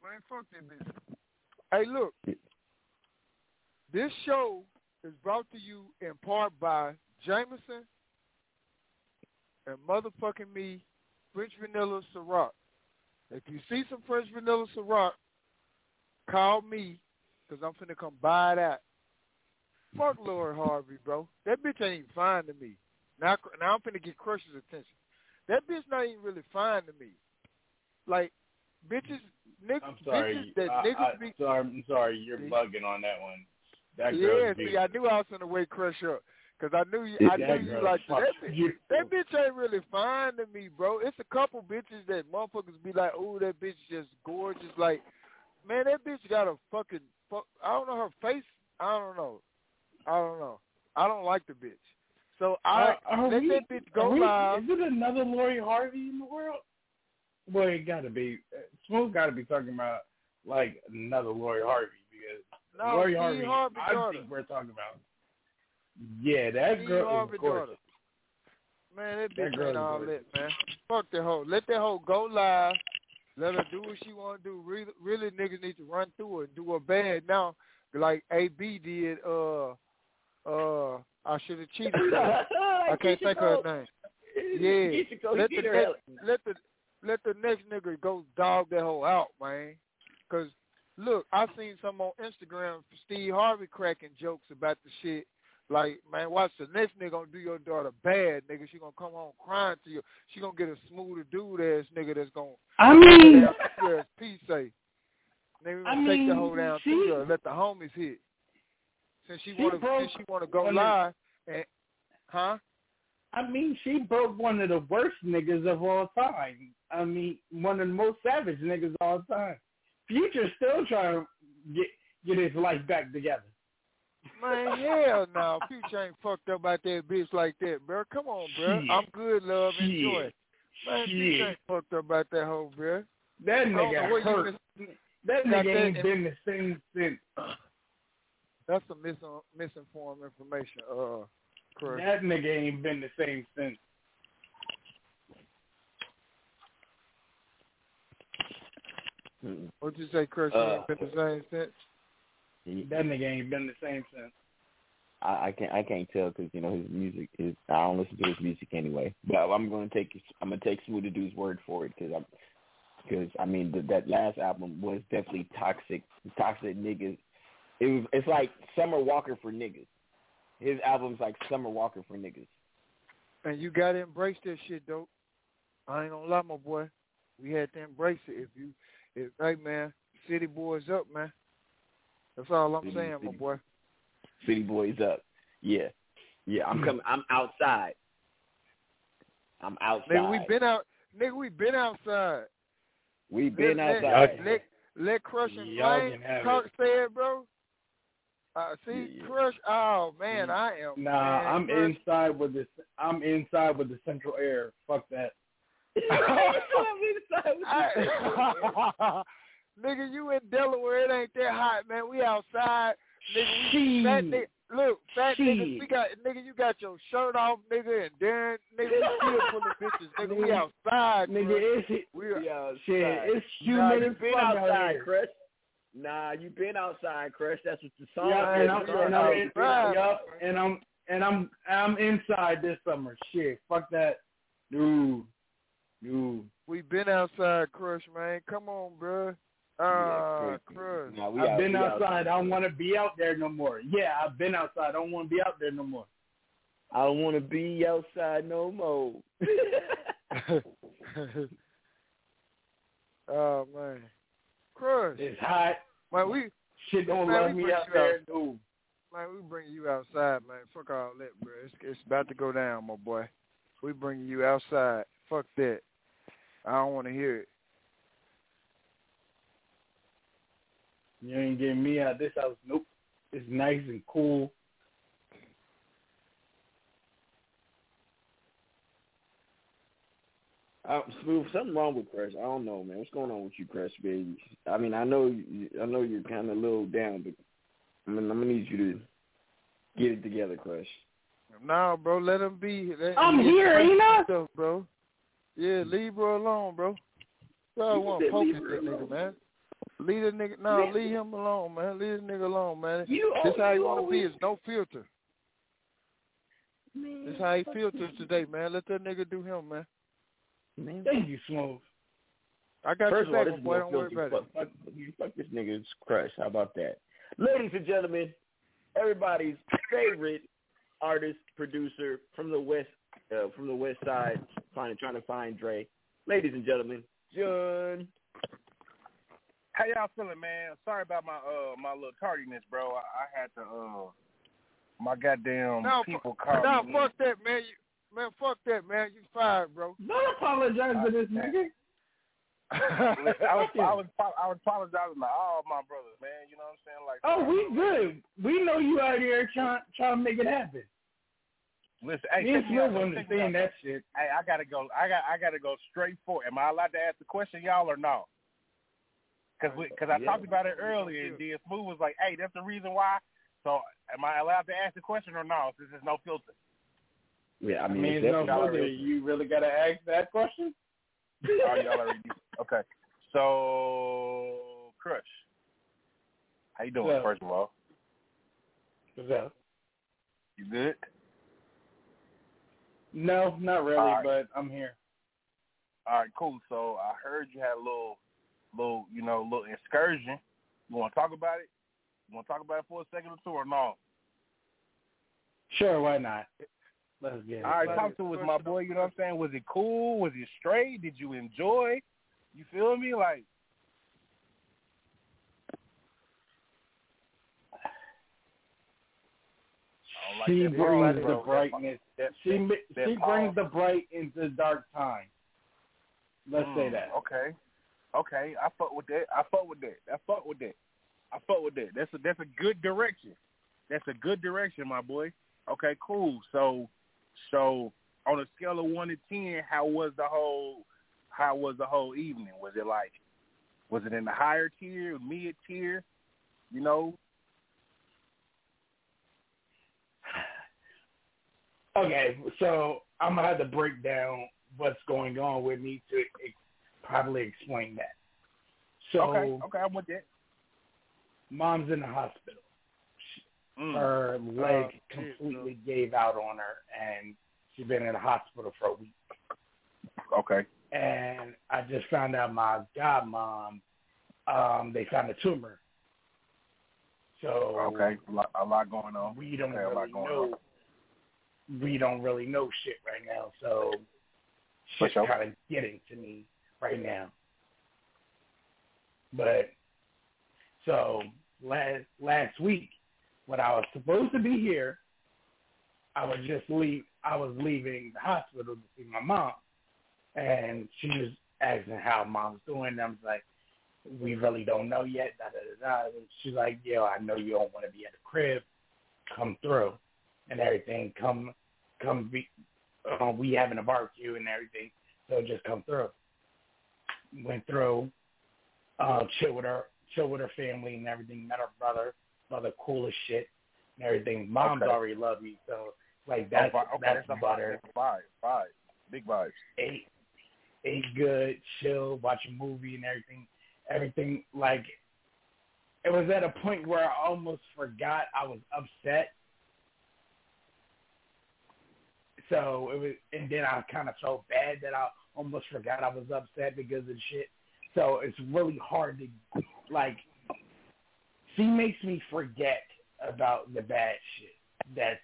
Man, fuck that bitch. Hey, look. This show is brought to you in part by Jameson and motherfucking me, French Vanilla Ciroc. If you see some French Vanilla Ciroc, call me, because I'm finna come buy that. Fuck Lord Harvey, bro. That bitch ain't even fine to me. Now, now I'm finna get Crush's attention. That bitch not even really fine to me. Like, bitches, niggas, I'm sorry. Bitches that I, niggas I, be... Sorry, I'm sorry, you're yeah. bugging on that one. That yeah, see, beautiful. I knew I was gonna wake Crush up, because I knew you, I knew you like that bitch. That bitch ain't really fine to me, bro. It's a couple bitches that motherfuckers be like, oh, that bitch just gorgeous. Like, man, that bitch got a fucking, fuck, I don't know, her face, I don't know. I don't know. I don't like the bitch. So I uh, let we, that bitch go we, live. Is it another Lori Harvey in the world? Well, it gotta be. Smoke gotta be talking about like another Lori Harvey, because no, Lori Harvey, Harvey I daughter. think we're talking about. Yeah, that Steve girl Harvey is gorgeous. Daughter. Man, that bitch that ain't all that, man. Fuck that hoe. Let that hoe go live. Let her do what she want to do. Really, really niggas need to run through her and do her bad now, like A B did. Uh, uh, I should have cheated. I can't think of her name. Yeah, let the, next, let the let the next nigga go dog that hoe out, man. Cause look, I seen some on Instagram, Steve Harvey cracking jokes about the shit. Like, man, watch the next nigga gonna do your daughter bad, nigga. She gonna come home crying to you. She gonna get a smoother dude ass nigga that's gonna. I mean, as P say, nigga gonna I take mean, the hoe down she, to her and let the homies hit. Since she, she wanna, broke, since she wanna go live, and huh? I mean, she broke one of the worst niggas of all time. I mean, one of the most savage niggas of all time. Future's still trying to get get his life back together. Man, hell no. Future ain't fucked up out that bitch like that, bro. Come on, bro. Shit. I'm good, love, Shit. enjoy. Man, Future ain't fucked up about that hoe, bro. That nigga hurt. That nigga ain't been the same since. That's some mis- misinformed information. Uh, Chris. That nigga ain't been the same since. Mm-mm. What'd you say, Chris? You uh, ain't been the same since? That nigga ain't been the same since. I, I can't. I can't tell because you know his music. His I don't listen to his music anyway. But I'm going to take. I'm going to take Smoothie Doo's word for it because I'm. Because I mean the, that last album was definitely toxic. Toxic niggas. It was. It's like Summer Walker for niggas. His album's like Summer Walker for niggas. And you gotta embrace that shit, though. I ain't gonna lie, my boy. We had to embrace it. If you, if hey man, City Boys up, man. That's all I'm city, saying, city, my boy. City Boys up. Yeah. Yeah, I'm coming. I'm outside. I'm outside. Nigga, we've been out. Nigga, we've been outside. We've been let, outside. Let, let, let Crush and Flame talk it. Said, bro. Uh, see, yeah. Crush, oh, man, yeah. I am. Nah, man, I'm Crush. inside with this. I'm inside with the central air. Fuck that. I'm inside with the central air. Nigga, you in Delaware, it ain't that hot, man. We outside. Nigga, we, fat nigga, look, fat niggas, we got, nigga, you got your shirt off, nigga, and Darren, nigga, we still pulling bitches, nigga, we outside, nigga, bro. It's, we we outside. Shit, it's humid as fuck outside, Crush. Nah, you been outside, Crush, that's what the song yeah, is. And I'm, I'm inside, yup, and I'm, and I'm, I'm inside this summer, shit, fuck that, dude, dude. We been outside, Crush, man, come on, bro. Uh, yeah, no, I've out, been outside. outside. I don't want to be out there no more. Yeah, I've been outside. I don't want to be out there no more. I don't want to be outside no more. Oh man, Crush. It's hot. Man, we shit don't man, love we me out there. No. Man, we bring you outside, man. Fuck all that, bro. It's, it's about to go down, my boy. We bring you outside. Fuck that. I don't want to hear it. You ain't getting me out of this house. Nope. It's nice and cool. I, something wrong with Chris. I don't know, man. What's going on with you, Chris, baby? I mean, I know, you, I know you're kind of a little down, but I mean, I'm gonna need you to get it together, Chris. No, bro, let him be. Let I'm him here, Enoch. Bro, yeah, leave bro alone, bro. I want to poke that nigga, man. Leave that nigga. No, man. Leave him alone, man. Leave this nigga alone, man. You this always, how you want to be. It's no filter. Man, this how he filters today, man. Let that nigga do him, man. Man. Thank you, Smoke. I got First your back, boy. Don't worry about fuck, it. Fuck, you fuck this nigga's crush. How about that? Ladies and gentlemen, everybody's favorite artist, producer from the West, uh, from the West Side, trying to, trying to find Dre. Ladies and gentlemen, John. How y'all feeling, man? Sorry about my uh my little tardiness, bro. I, I had to uh my goddamn no, people call no, me. No, fuck that, man. You, Man, fuck that, man. You fired, bro. Don't apologize to this nigga. I was, I was, I was apologizing to all my brothers, man. You know what I'm saying? Like, oh, we good. We know you out here trying, trying to make it happen. Listen, hey, you don't understand that shit. Hey, I gotta go. I got, I gotta go straight for it. Am I allowed to ask the question, y'all, or no? Because, because I yeah. talked about it earlier, and D S Smooth was like, "Hey, that's the reason why." So, am I allowed to ask the question or no? Since there's no filter. Yeah, I mean, I mean no filter. You really got to ask that question? Oh, y'all already okay. So, Crush, how you doing, first of all? What's up? You good? No, not really, right. But I'm here. All right, cool. So I heard you had a little, little, you know, little excursion. You want to talk about it? You want to talk about it for a second or two or no? Sure, why not? Let's get it. All right, talk to us, my boy. You know what I'm saying? Was it cool? Was it straight? Did you enjoy? You feel me? Like, like she brings bro, the bro. brightness. That, that, she that she brings the bright into dark time. Let's mm, say that. Okay, okay. I fuck with that. I fuck with that. I fuck with that. I fuck with that. That's a that's a good direction. That's a good direction, my boy. Okay, cool. So. So, on a scale of one to ten, how was the whole? How was the whole evening? Was it like? Was it in the higher tier, mid tier? You know. Okay, so I'm gonna have to break down what's going on with me to ex- probably explain that. So, okay, okay, I'm with that. Mom's in the hospital. Mm. Her leg oh, completely geez, gave out on her, and she's been in the hospital for a week. Okay. And I just found out my godmom, um, they found a tumor. So okay, a lot, a lot going on. We don't okay, really know. On. We don't really know shit right now, so shit's sure. kind of getting to me right now. But so last last week. When I was supposed to be here, I was just leave. I was leaving the hospital to see my mom, and she was asking how mom's doing. And I was like, "We really don't know yet." Da da da da. And she's like, "Yo, I know you don't want to be at the crib. Come through, and everything. Come, come be. Uh, we having a barbecue and everything. So just come through." Went through, uh, chill with her, chill with her family and everything. Met her brother. Mother cool as shit and everything. Mom's okay. already love me, so like that's oh, okay. that's okay. butter. Five, five, big vibes. Ate, ate good, chill, watch a movie and everything. Everything like it was at a point where I almost forgot I was upset. So it was, and then I kind of felt bad that I almost forgot I was upset because of shit. So it's really hard to like. She makes me forget about the bad shit that's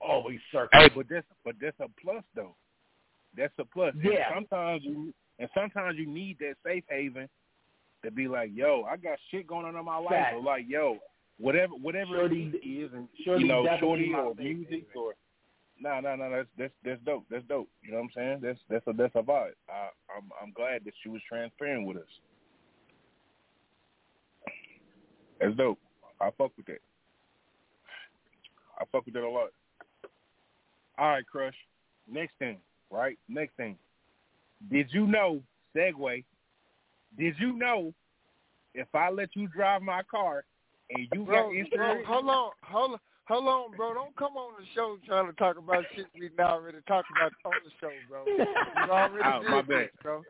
always circling. Hey, but that's but that's a plus though. That's a plus. Yeah. And sometimes you and sometimes you need that safe haven to be like, yo, I got shit going on in my life. Exactly. Or like, yo, whatever whatever Shorty it is, and you know, Shorty or music or no no no that's that's that's dope. That's dope. You know what I'm saying? That's that's a that's a vibe. I, I'm I'm glad that she was transparent with us. That's dope. I fuck with that. I fuck with that a lot. All right, Crush. Next thing, right? Next thing. Did you know, segue, did you know if I let you drive my car and you bro, got insurance? Hold on, hold on, hold on, bro. Don't come on the show trying to talk about shit we not already talked about on the show, bro. We already oh, did my bad. This, bro.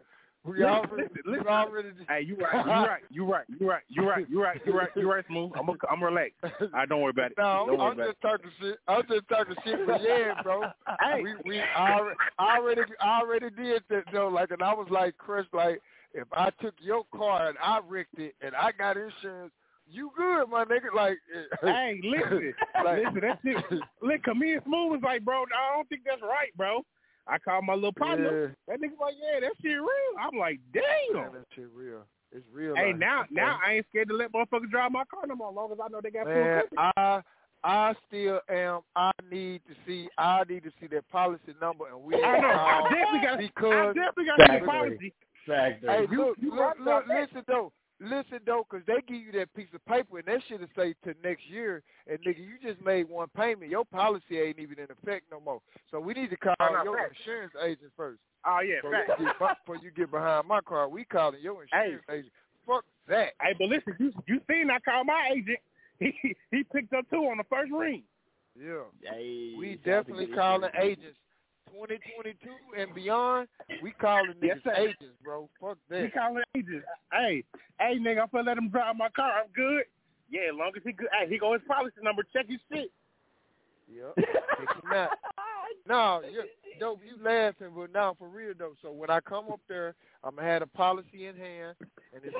We already, we already did. Hey, you right, you right, you right, you right, you right, you right, you right, Smooth. I'm gonna, I'm relaxed. I right, don't worry about it. No, don't I'm just talking it. shit. I'm just talking shit, but yeah, bro. Hey, we, we already, already, already did that though. Like, and I was like, Chris, like, if I took your car and I wrecked it and I got insurance, you good, my nigga. Like, hey, listen, like, listen, that's it. Look, me and Smooth was like, bro, I don't think that's right, bro. I called my little partner. Yeah. That nigga like, yeah, that shit real. I'm like, damn. Man, that shit real. It's real. Hey, life. now now I ain't scared to let motherfuckers drive my car no more, as long as I know they got full coverage. I, I still am. I need to see I need to see that policy number. And we I know. I definitely got because I definitely got the policy. Exactly. Hey, you, look, you look, look listen, though. Listen, though, because they give you that piece of paper, and that shit is say to next year, and, nigga, you just made one payment. Your policy ain't even in effect no more. So we need to call oh, your fact. insurance agent first. Oh, yeah, so fact. You get, before you get behind my car, we calling your insurance hey. agent. Fuck that. Hey, but listen, you, you seen I called my agent. He he picked up two on the first ring. Yeah. Hey, we definitely calling agents. twenty twenty-two and beyond, we calling niggas yes, agents, bro. Fuck that. We calling agents. Hey, hey, nigga, I'm gonna let him drive my car. I'm good. Yeah, as long as he good. Hey, he go his policy number. Check his shit. Yep. Check him out. No, you're, dope, you laughing, but no, for real, though. So when I come up there, I'm gonna have a policy in hand, and it's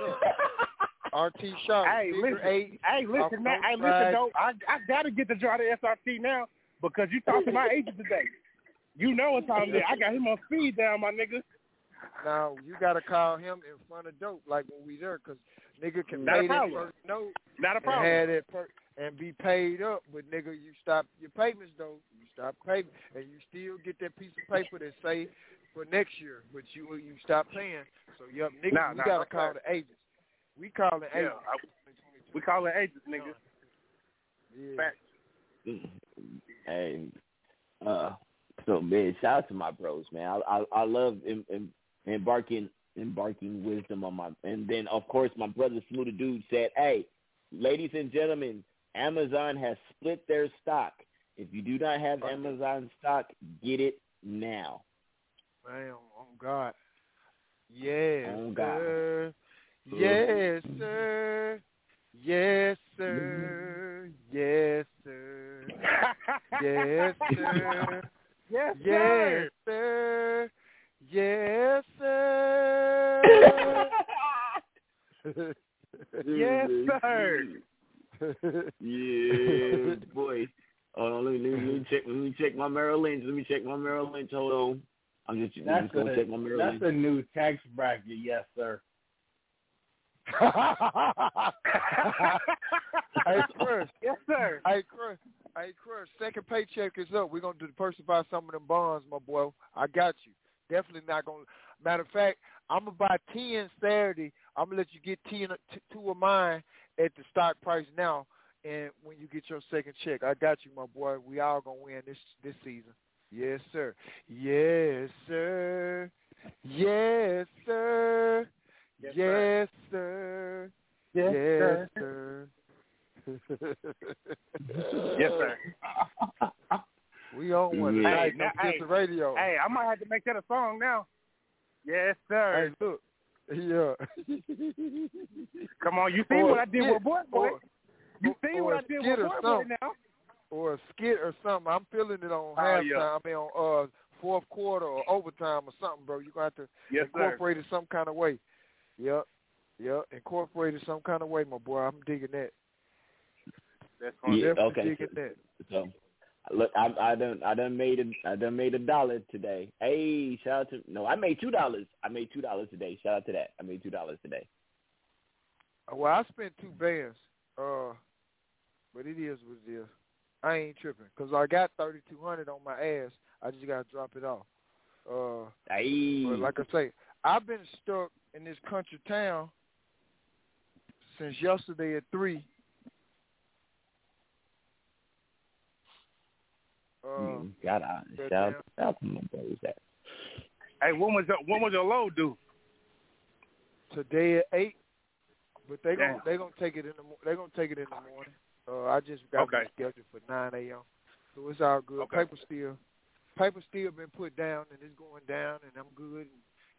R T Shop. Hey, listen, eight, hey, listen, man, hey, listen, dope. I I gotta get to draw the S R T now because you talked to my agent today. You know what time it is. I got him on speed down, my nigga. Now, you got to call him in front of dope, like when we there, because nigga can pay that first note Not a problem. And, have that per- and be paid up. But, nigga, you stop your payments, though. You stop paying, and you still get that piece of paper that say for next year, but you you stop paying. So, yup, nigga, nah, we nah, got to call right. the agents. We call the agents. Yeah, I, we call the agents, nigga. Yeah. Facts. Hey, uh... So, man, shout out to my bros, man. I I, I love em, em, embarking embarking wisdom on my – and then, of course, my brother Smoothie Dude said, hey, ladies and gentlemen, Amazon has split their stock. If you do not have Amazon stock, get it now. Damn, oh, God. Yes, oh, God. sir. Yes, sir. Yes, sir. Yes, sir. Yes, sir. Yes, yes, sir. Yes, sir. Yes, sir. Yeah, boy. Hold on, let me, let me let me check let me check my Merrill Lynch. Let me check my Merrill Lynch. Hold on. I'm just, I'm just gonna a, check my Merrill Lynch. That's a new tax bracket, yes, sir. Hey, Chris. Yes, sir. Hey, Chris. Hey, Chris, second paycheck is up. We're going to diversify some of them bonds, my boy. I got you. Definitely not going to. Matter of fact, I'm going to buy ten Saturday. I'm going to let you get ten, t- two of mine at the stock price now. And when you get your second check, I got you, my boy. We all going to win this this season. Yes, sir. Yes, sir. Yes, sir. Yes, sir. Yes, sir. Yes, sir. Yes, sir. Yes, sir. We on one tonight. Hey, now, hey, the radio. Hey, I might have to make that a song now. Yes, sir. Hey, look. Yeah. Come on, you see what I did skit. with Boy Boy. Or, you see what I did with Boy Boy now. Or a skit or something. I'm feeling it on oh, halftime. Yeah. I mean, on uh, fourth quarter or overtime or something, bro. You gonna have to yes, incorporate sir. it some kind of way. Yep. Yep. Incorporate it some kind of way, my boy. I'm digging that. That's yeah, okay. So, so look, I, I done I done made a I done made a dollar today. Hey, shout out to no, I made two dollars. I made two dollars today. Shout out to that. I made two dollars today. Well, I spent two bands. Uh, But it is what it is. I ain't tripping because I got thirty-two hundred on my ass. I just got to drop it off. Uh, but like I say, I've been stuck in this country town since yesterday at three. Um, got out. Shout out to my boys. Hey, when was the, when was the low due? Today at eight. But they gonna they gonna take it in the they gonna take it in the morning. Uh, I just got okay. scheduled for nine a.m. So it's all good. Okay. Paper still, paper still been put down and it's going down and I'm good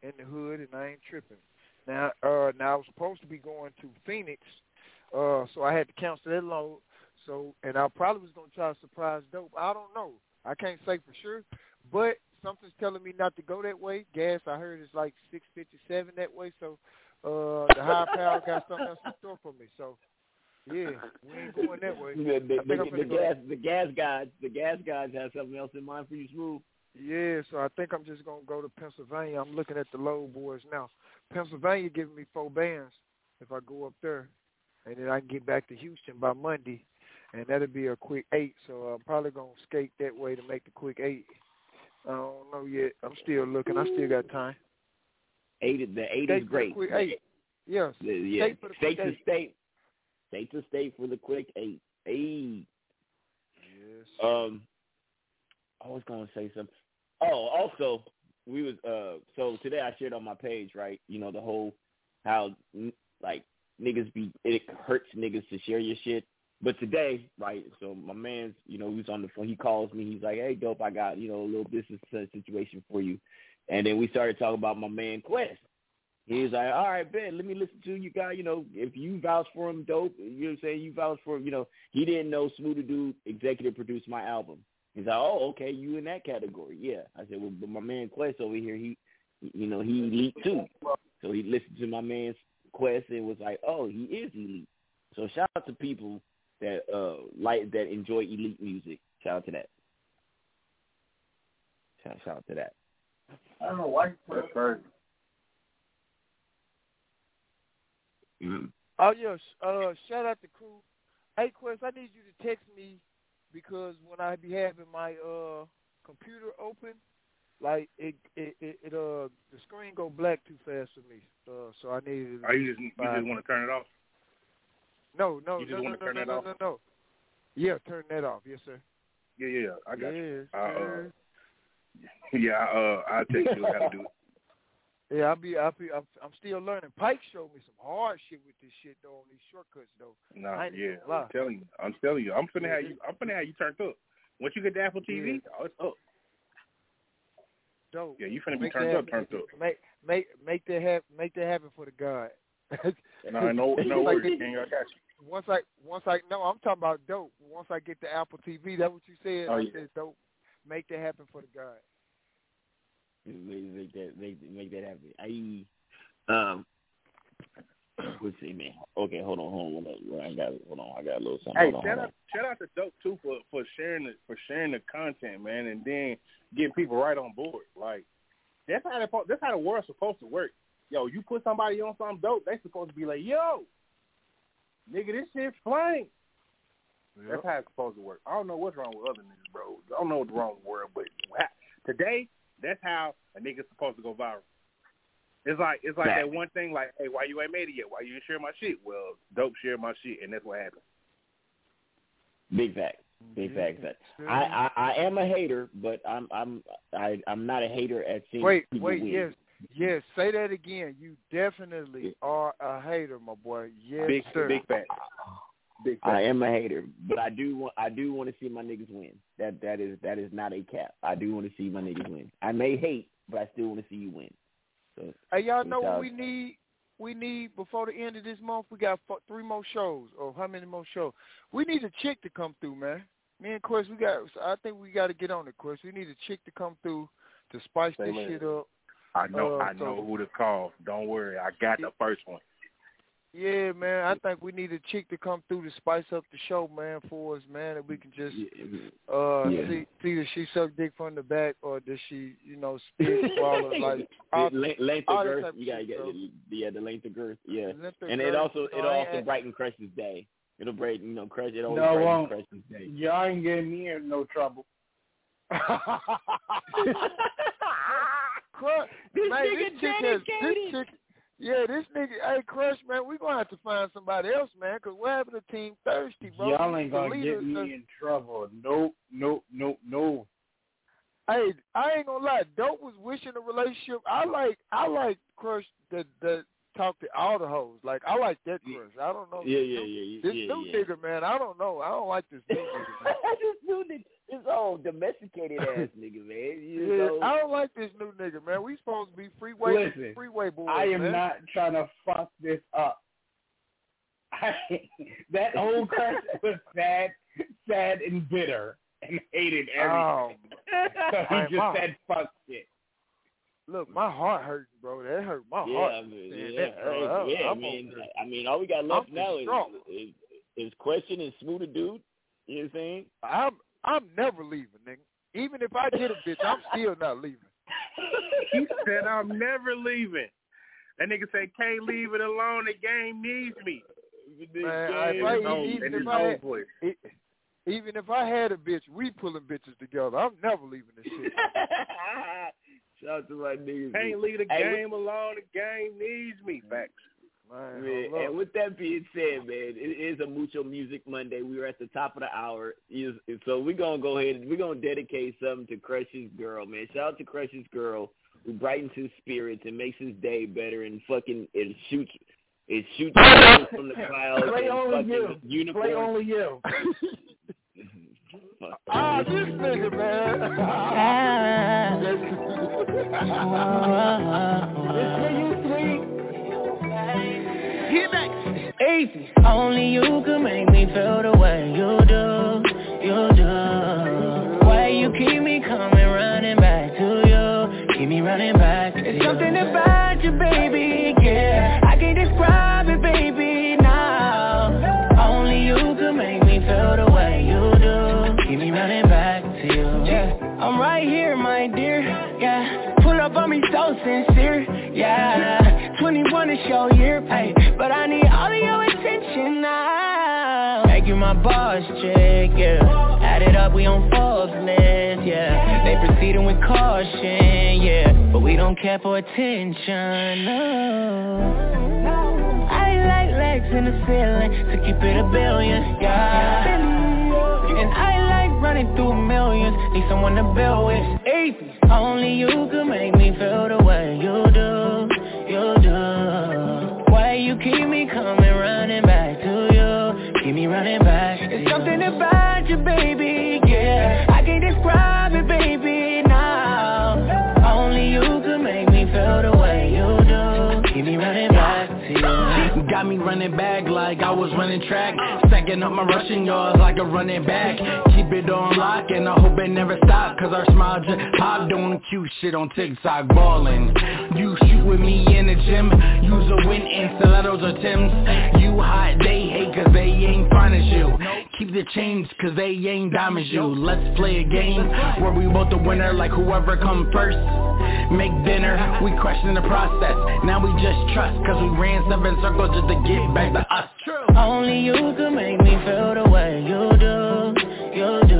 and in the hood and I ain't tripping. Now, uh, now I was supposed to be going to Phoenix, uh, so I had to cancel that load. So, and I probably was gonna try to surprise dope. I don't know. I can't say for sure, but something's telling me not to go that way. Gas, I heard, is like six fifty seven that way. So, uh, the high power got something else in store for me. So, yeah, we ain't going that way. The, the, the, the gas, the gas guys, the gas guys have something else in mind for you, Smooth. Yeah, so I think I'm just gonna go to Pennsylvania. I'm looking at the low boards now. Pennsylvania giving me four bands if I go up there, and then I can get back to Houston by Monday. And that'll be a quick eight, so I'm probably going to skate that way to make the quick eight. I don't know yet. I'm still looking. I still got time. Eight, the eight state is great. Quick eight. Yes. Yeah. Yeah. State, for the state quick to eight. State. State to state for the quick eight. Eight. Yes. Um, I was going to say something. Oh, also, we was, uh, so today I shared on my page, right, you know, the whole how, like, niggas be, it hurts niggas to share your shit. But today, right, so my man's, you know, who's on the phone, he calls me. He's like, hey, dope, I got, you know, a little business situation for you. And then we started talking about my man Quest. He's like, all right, Ben, let me listen to you guys. You know, if you vouch for him, dope, you know what I'm saying, you vouch for him. You know, he didn't know Smoothie Dude executive produced my album. He's like, oh, okay, you in that category. Yeah. I said, well, but my man Quest over here, he, you know, he elite too. So he listened to my man's Quest and was like, oh, he is elite. So shout out to people that uh like that enjoy elite music. Shout out to that. Shout, shout out to that. I don't know why you put a bird. Mm-hmm. Oh yeah, uh, shout out to crew. Hey Quest, I need you to text me because when I be having my uh computer open, like it it it, it uh the screen go black too fast for me. Uh, so I needed. Are you just you just want to turn it off? No, no, you just no, want to no, turn no, that no, off? no, no, yeah, turn that off, yes, sir. Yeah, yeah, I got yes, you. Sir. Uh, yeah, uh, I'll text you how to do it. Yeah, I'll be, I'll be, I'm, I'm still learning. Pike showed me some hard shit with this shit though, on these shortcuts though. Nah, yeah, I'm telling you, I'm telling you, I'm finna have you, I'm finna have you turned up. Once you get to Apple T V, yeah. oh, it's up. Dope. Yeah, you finna be turned up, turned up. Make, make, make that happen, make that happen for the God. no, no, no worries, King. I got you. Once I, once I, no, I'm talking about dope. Once I get to Apple T V, that's what you said. Oh, I yeah. said dope. Make that happen for the God. Make that, make, make that happen. I, um, let's see, man. Okay, hold on, hold on. I got, hold on, I got a little something. Hey, hold on, shout hold out, on. shout out to dope too for for sharing the for sharing the content, man, and then getting people right on board. Like that's how the, that's how the world's supposed to work. Yo, you put somebody on something dope, they supposed to be like, yo, nigga, this shit's flying. Yep. That's how it's supposed to work. I don't know what's wrong with other niggas, bro. I don't know what's wrong with the world, but today, that's how a nigga's supposed to go viral. It's like it's like yeah. that one thing, like, hey, why you ain't made it yet? Why you ain't share my shit? Well, dope share my shit, and that's what happened. Big facts. Big facts. Mm-hmm. I, I, I am a hater, but I'm I'm I, I'm not a hater at seeing wait, people wait, win. Yes. Yes, say that again. You definitely are a hater, my boy. Yes, big, sir. Big fact. Big fact. I am a hater, but I do want I do want to see my niggas win. That that is that is not a cap. I do want to see my niggas win. I may hate, but I still want to see you win. So, hey, y'all know what we need? We need before the end of this month. We got four, three more shows, or how many more shows? We need a chick to come through, man. Me and Chris, we got. I think we got to get on it, Chris. We need a chick to come through to spice say this man. shit up. I know uh, I know so, who to call. Don't worry. I got the first one. Yeah, man. I think we need a chick to come through to spice up the show, man, for us, man, that we can just uh, yeah. see, see if she suck dick from the back or does she, you know, spit, swallow, like. All, length all of girth. You got to get yeah, the length of girth. Yeah. Length of and girth. it also it also uh, brightens Chris's day. It'll break, you know, crush. It always no, breaks um, Christmas Day. Y'all ain't getting me in no trouble. Crush, this man, nigga this dedicated. Chick has, this chick, yeah, this nigga, hey, Crush, man, we gonna have to find somebody else, man, because we're having a team thirsty, bro. Y'all ain't gonna get me in trouble. Nope, nope, nope, no. Hey, I ain't gonna lie. Dope was wishing a relationship. I like, I like Crush that that talk to all the hoes. Like, I like that Crush. I don't know. Yeah, yeah, yeah. This yeah, new yeah. nigga, man. I don't know. I don't like this new nigga. This new nigga. This old domesticated ass nigga, man. You yeah, know. I don't like this new nigga, man. We supposed to be freeway, Listen, freeway boys. I am man. not trying to fuck this up. I, that old Crush was sad, sad and bitter. And hated everything. Um, so he just my, said fuck shit. Look, my heart hurts, bro. That hurt my yeah, heart. I mean, man, yeah, that, crazy. Uh, yeah, I mean, I mean, all we got left I'm now is, is is Question and Smoother Dude. You know what I'm saying? I'm I'm never leaving, nigga. Even if I get a bitch, I'm still not leaving. He said I'm never leaving. That nigga said can't leave it alone. The game needs me. Man, I right, Even if I had a bitch, we pulling bitches together. I'm never leaving this shit. Shout out to my niggas. Can't leave the hey, game with, alone. The game needs me. Facts. Man, man, and with that being said, man, it is a Mucho Music Monday. We are at the top of the hour. So we're going to go ahead and we're going to dedicate something to Crush's girl, man. Shout out to Crush's girl who brightens his spirits and makes his day better and fucking and shoots It shoots from the clouds. Play only you. Unicorns. Play only you. Ah, this nigga, man. This for you, sweet. Get back. Easy. Only you can make me feel the way you do. You do. Why you keep me coming, running back to you? Keep me running back to you. It's something about you, baby. Yeah. Describe it, baby, now. Only you can make me feel the way you do. Keep me running back to you. Yeah, I'm right here, my dear. Yeah, pull up on me so sincere. Yeah, twenty-one is your year, ayy, but I need all of your attention now. Make you my boss, chick, yeah. Add it up, we on Forbes list, yeah. They proceeding with caution, yeah, but we don't care for attention, no. In the ceiling to keep it a billion, yeah. And I like running through millions. Need someone to build with. Easy. Only you can make me feel the way you do, you do. Why you keep me coming, running back to you? Keep me running back. It's you. Something about you, baby. Yeah, I can't describe it, baby. Now, only you can make me feel the way you do. Keep me running back to you. Got me running back like I was running track. Stacking up my rushing yards like a running back. Keep it on lock and I hope it never stop. Cause our smile just pop doing cute shit on TikTok ballin'. You shoot with me in the gym. Use a win in stilettos or Timbs. You hot, they hate cause they ain't findin' you. Keep the change cause they ain't diamonds you. Let's play a game where we both the winner. Like whoever come first, make dinner. We question the process. Now we just trust cause we ran seven circles just to get back to us. True. Only you can make me feel the way you do, you do.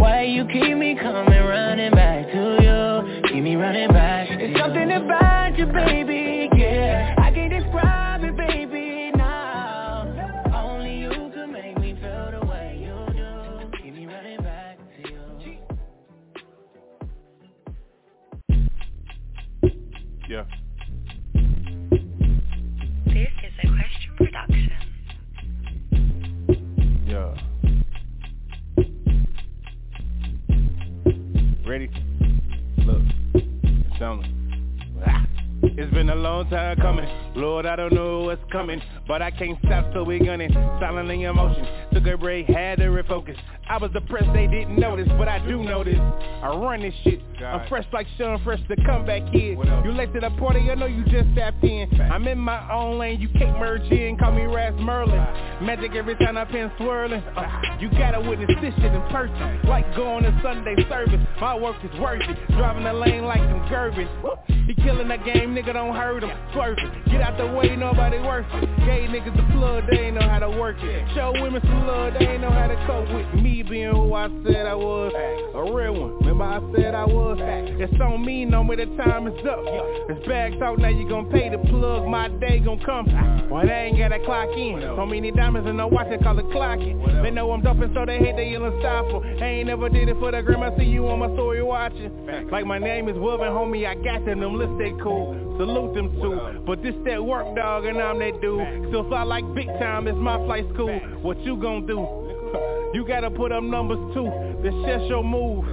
Why you keep me coming, running back to you? Keep me running back. It's something about you, baby, yeah. I can't describe it, baby, now. Only you can make me feel the way you do. Keep me running back to you. Yeah. Production. Yeah. Ready? Look. It's on. It's been a long time coming. Lord, I don't know what's coming, but I can't stop, so we gunning. Silently emotion. Took a break, had to refocus. I was depressed, they didn't notice, but I do notice. I run this shit. I'm fresh like Sean Fresh, the comeback kid. You late to the party, I know you just tapped in. I'm in my own lane, you can't merge in. Call me Ras Merlin. Magic every time I pen swirling. Uh, you gotta witness this shit in person. Like going to Sunday service. My work is worth it. Driving the lane like some Gervin. He killing that game, nigga. nigga don't hurt him, swerve it. Get out the way, nobody worth it. Gay niggas the plug, they ain't know how to work it. Show women some love, they ain't know how to cope with me being who I said I was. A real one, remember I said I was. It's on me, no matter time is up. It's bag talk, now you gon' pay the plug, my day gon' come. Well, they ain't got a clock in. So many diamonds and no watch, they call it clocking. They know I'm dumping, so they hate they unstoppable. I ain't never did it for the grandma, see you on my story watching. Like my name is Wilvin, homie, I got them, them lips they cool. Salute them too, but this that work dog and I'm that dude. Still fly like big time, it's my flight school. What you gon' do? You gotta put up numbers too. This shit's your move.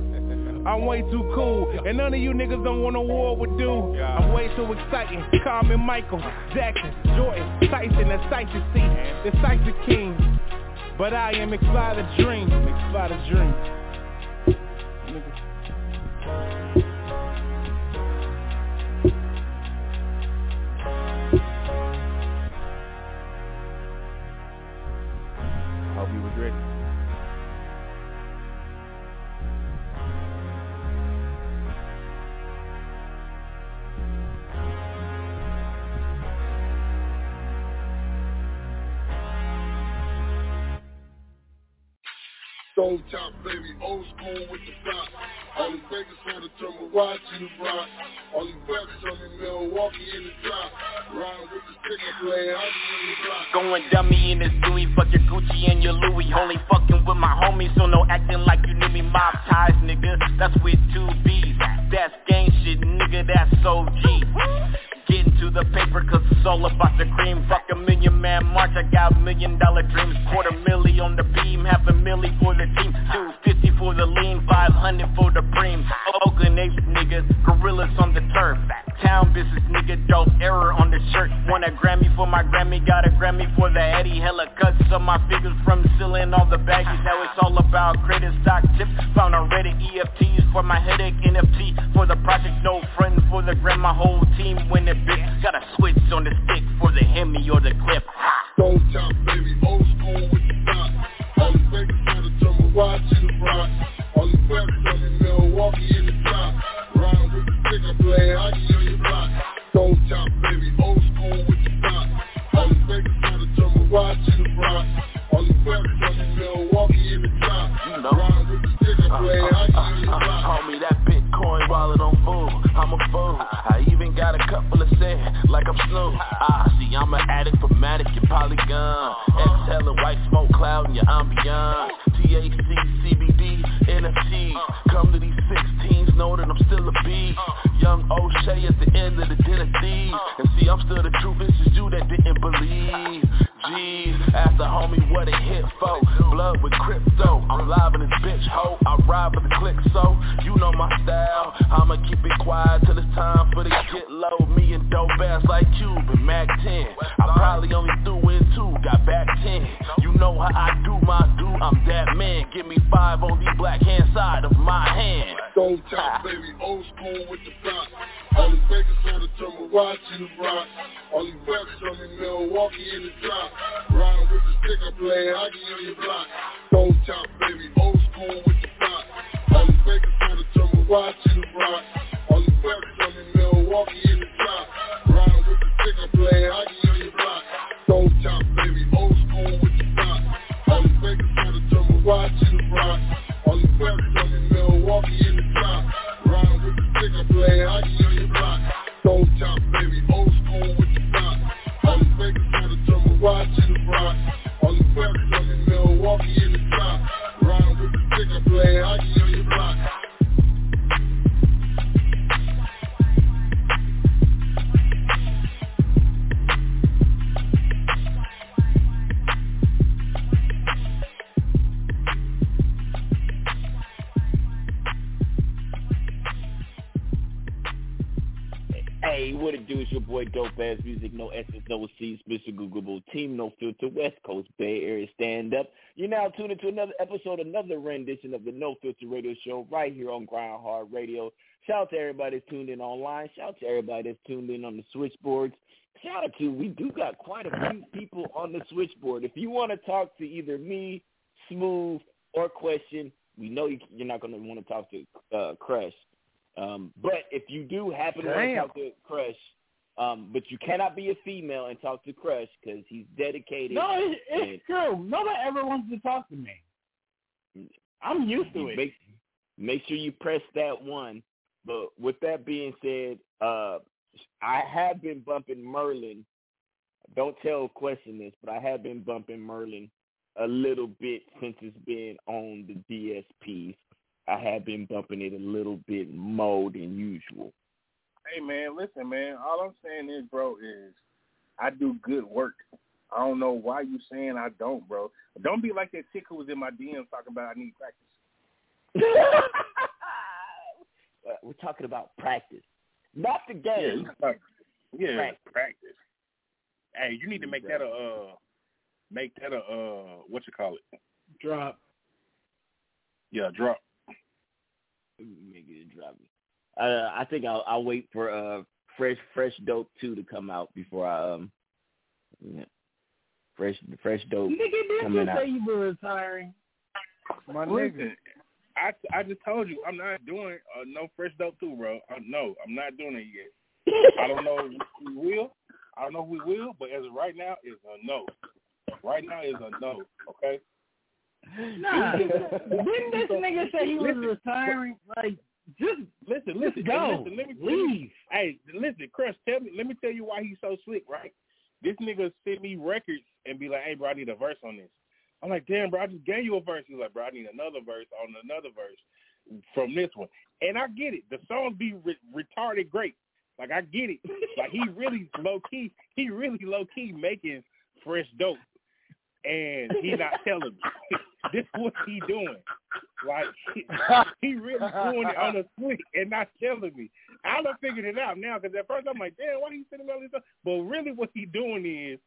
I'm way too cool, and none of you niggas don't want a war with dude. I'm way too exciting. Call me Michael, Jackson, Jordan, Tyson, that's sight to see. That's sight to king. But I am excited to dream. Excited to dream. Hope you was ready. Stone top, baby, old school with the rock. All these Vegas on the tumble, watch you rock. All these rappers on the Milwaukee in the drop. Riding with the sticker play, I'm in the block. Going dummy in the Stewie, fuck your Gucci and your Louis. Only fucking with my homies, so no acting like you knew me. Mob ties, nigga, that's with two B's. That's gang shit, nigga, that's O G. Getting to the paper cause it's all about the cream. Fuck a million man march, I got million dollar dreams. Quarter milli on the beam, half a milli for the team. Two fifty for the lean, five hundred for the preem. Oakland Apes niggas, gorillas on the turf. Town business nigga, dope error on the shirt. Won a Grammy for my Grammy, got a Grammy for the Eddie. Hella cuts on my figures from sealing all the baggies. Now it's all about credit stock tips. Found a Reddit E F Ts for my headache. N F T for the project, no friend for the grandma. Whole team winning. Got a switch on the stick for the Hemi or the clip. Don't top, baby, old school with the rock. All the Vegas on the tumble, watch in the rock. All the rappers on the Milwaukee in the drop. Riding with the stick, I play hockey on your block. Don't top, baby, old school with the rock. All the Vegas on the tumble, watch in the rock. All the rappers on the Milwaukee in the drop. Riding with the stick, I play hockey on your block. Call me that Bitcoin wallet on fool. I'm a fool. I even got a couple of cents, like I'm Snoop. Ah, see, I'm an addict for Matic and Polygon. Exhaling white smoke cloud in your ambiance. T H C, C B D, N F T. Come to these sixteens, know that I'm still a beast. Young O'Shea at the end of the dinner thief. And see, I'm still the truth, it's just you that didn't believe. Jeez, ask the homie what it hit for. Blood with crypto, I'm live in this bitch, ho. I ride with the click, so you know my style. I'ma keep it quiet till it's time for the get low. Me and dope ass like Cuban, Mac ten. I probably only threw in two, got back ten. You know how I do my do, I'm that man. Give me five on the black hand side of my hand. Don't top, baby, old school with the rock. All these Vegas on the tumble, watching the rock. All these rappers on the Milwaukee in the drop. Riding with the stick, I play hockey on your block. Don't top, baby, old school with the rock. All these Vegas on the tumble, watching the rock. All these rappers on the Milwaukee in the drop. Riding with the stick, I play hockey on your block. Don't top, baby, old school with the rock. All these Vegas on the tumble, watching the rock. All these rappers on the Milwaukee in the drop. Riding with the stick, I play hockey on your block. Don't top, baby, old school with the rock. All these Vegas on the tumble, watching the rock. All these rappers on the Milwaukee in the drop. Riding with the stick, I play hockey on your block. Hey, what it do? Is your boy Dope Ass Music, no S's, no C's, Mister Googleable, Team No Filter, West Coast Bay Area Stand Up. You're now tuned into another episode, another rendition of the No Filter Radio Show right here on Grind Hard Radio. Shout out to everybody that's tuned in online. Shout out to everybody that's tuned in on the switchboards. Shout out to, we do got quite a few people on the switchboard. If you want to talk to either me, Smooth, or Question, we know you're not going to want to talk to uh, Crush. Um, but if you do happen Damn. to talk to Crush, Um, but you cannot be a female and talk to Crush because he's dedicated. No, it, it's true. Nobody ever wants to talk to me. I'm used to it. Make, make sure you press that one. But with that being said, uh, I have been bumping Merlin. Don't tell Question this, but I have been bumping Merlin a little bit since it's been on the D S Ps. I have been bumping it a little bit more than usual. Hey, man, listen, man. All I'm saying is, bro, is I do good work. I don't know why you saying I don't, bro. Don't be like that chick who was in my D Ms talking about I need practice. uh, we're talking about practice. Not the game. Yeah, yeah practice. practice. Hey, you need to make that a, uh, make that a, uh, what you call it? Drop. Yeah, drop. Make it a drop. Uh, I think I'll, I'll wait for uh, Fresh Fresh Dope two to come out before I um yeah. Fresh Fresh Dope. Nigga, did you say you were retiring? My nigga, I, I just told you I'm not doing uh, no Fresh Dope two, bro. Uh, no, I'm not doing it yet. I don't know if we will. I don't know if we will, but as of right now, it's a no. Right now is a no. Okay. Nah, didn't this nigga say he was retiring? Like. Just listen, listen, just go. listen. Let me please. Hey, listen, Crush. Tell me. Let me tell you why he's so slick, right? This nigga send me records and be like, "Hey, bro, I need a verse on this." I'm like, "Damn, bro, I just gave you a verse." He's like, "Bro, I need another verse on another verse from this one." And I get it. The songs be re- retarded great. Like I get it. Like he really low key. He really low key making Fresh Dope, and he not telling me. This what he doing. Like, he really doing it on a swing and not telling me. I done figured it out now because at first I'm like, damn, why are you sitting all this stuff? But really what he doing is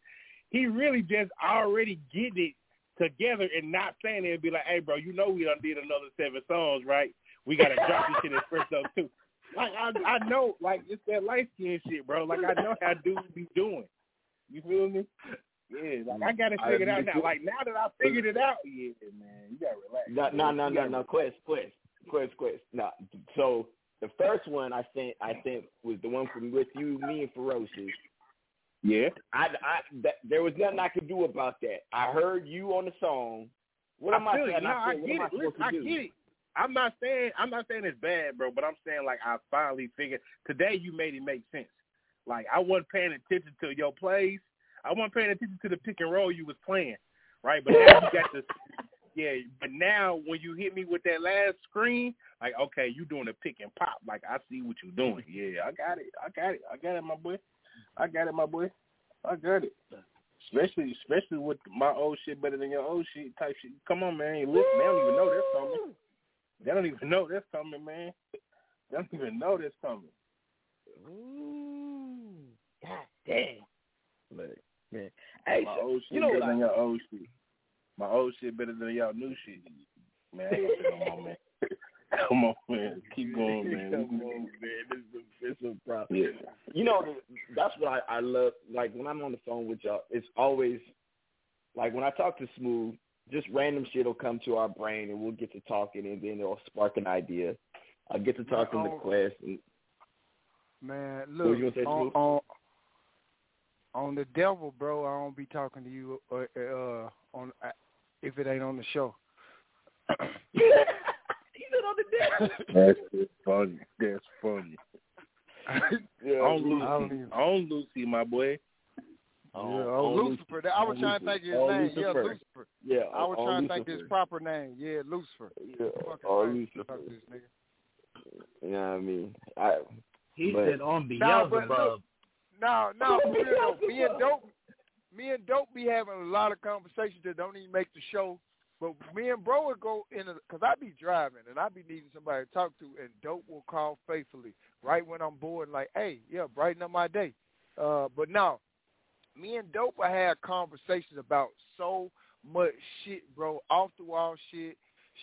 he really just already getting it together and not saying it and be like, hey, bro, you know we done did another seven songs, right? We got to drop this shit in Fresh Dope too. Like, I, I know, like, it's that light skin shit, bro. Like, I know how dudes be doing. You feel me? Yeah, like I got to figure it out now. Like now that I figured it out, yeah, man, you got to relax. No, no, no, no, no, Quest, Quest, Quest, Quest. No, so the first one I sent, I sent was the one from with you, me, and Ferocious. Yeah, I, I, that, there was nothing I could do about that. I heard you on the song. What am I saying? No, I get it. Listen, I get it. I'm not saying, I'm not saying it's bad, bro, but I'm saying like I finally figured today. You made it make sense. Like I wasn't paying attention to your plays. I wasn't paying attention to the pick and roll you was playing, right? But now you got the yeah. But now when you hit me with that last screen, like okay, you doing a pick and pop. Like I see what you doing. Yeah, I got it. I got it. I got it, my boy. I got it, my boy. I got it. Especially, especially with my old shit better than your old shit type shit. Come on, man. Listen, they don't even know that's coming. They don't even know that's coming, man. They don't even know that's coming. Ooh, god damn. Look. Yeah. Hey, my so, old shit you know better than I, your old shit. My old shit better than y'all new shit. Man, come on, man. Come on, man. Keep going, man. Come on, man. This is a, this is a problem. Yeah. You know, that's what I, I love. Like, when I'm on the phone with y'all, it's always, like, when I talk to Smooth, just random shit will come to our brain, and we'll get to talking, and then it'll spark an idea. I'll get to talking to Quest. And, man, look. What you gonna say, Smooth? On, on, On the devil, bro, I don't be talking to you uh, uh, on uh, if it ain't on the show. You said on the devil. That's funny. That's funny. Yeah, on Lucy. Even... On Lucy, my boy. On, yeah, on, on Lucifer. Lucifer. I was trying to think his on name. Lucifer. Yeah, Lucifer. Yeah, on, I was trying to think his proper name. Yeah, Lucifer. Yeah, on Lucifer. Fuck this nigga. You know what I mean? I, he but, said on Beelzebub. No, No, no, me and, me and Dope, me and Dope be having a lot of conversations that don't even make the show. But me and Bro would go in, a, cause I be driving and I be needing somebody to talk to, and Dope will call faithfully right when I'm bored, like, hey, yeah, brighten up my day. Uh, but no, me and Dope I had conversations about so much shit, bro, off the wall shit,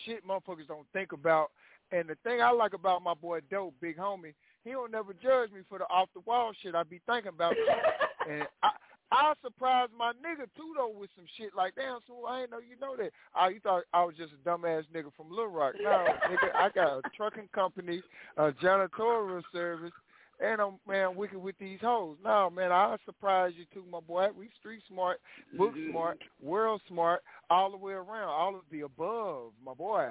shit motherfuckers don't think about. And the thing I like about my boy Dope, big homie. He don't never judge me for the off-the-wall shit I be thinking about. And I I surprised my nigga, too, though, with some shit like, damn, so I ain't know you know that. Oh, you thought I was just a dumbass nigga from Little Rock. No, nigga, I got a trucking company, a janitorial service, and I'm, man, wicked with these hoes. No, man, I'll surprise you too, my boy. We street smart, book smart, world smart, all the way around, all of the above, my boy.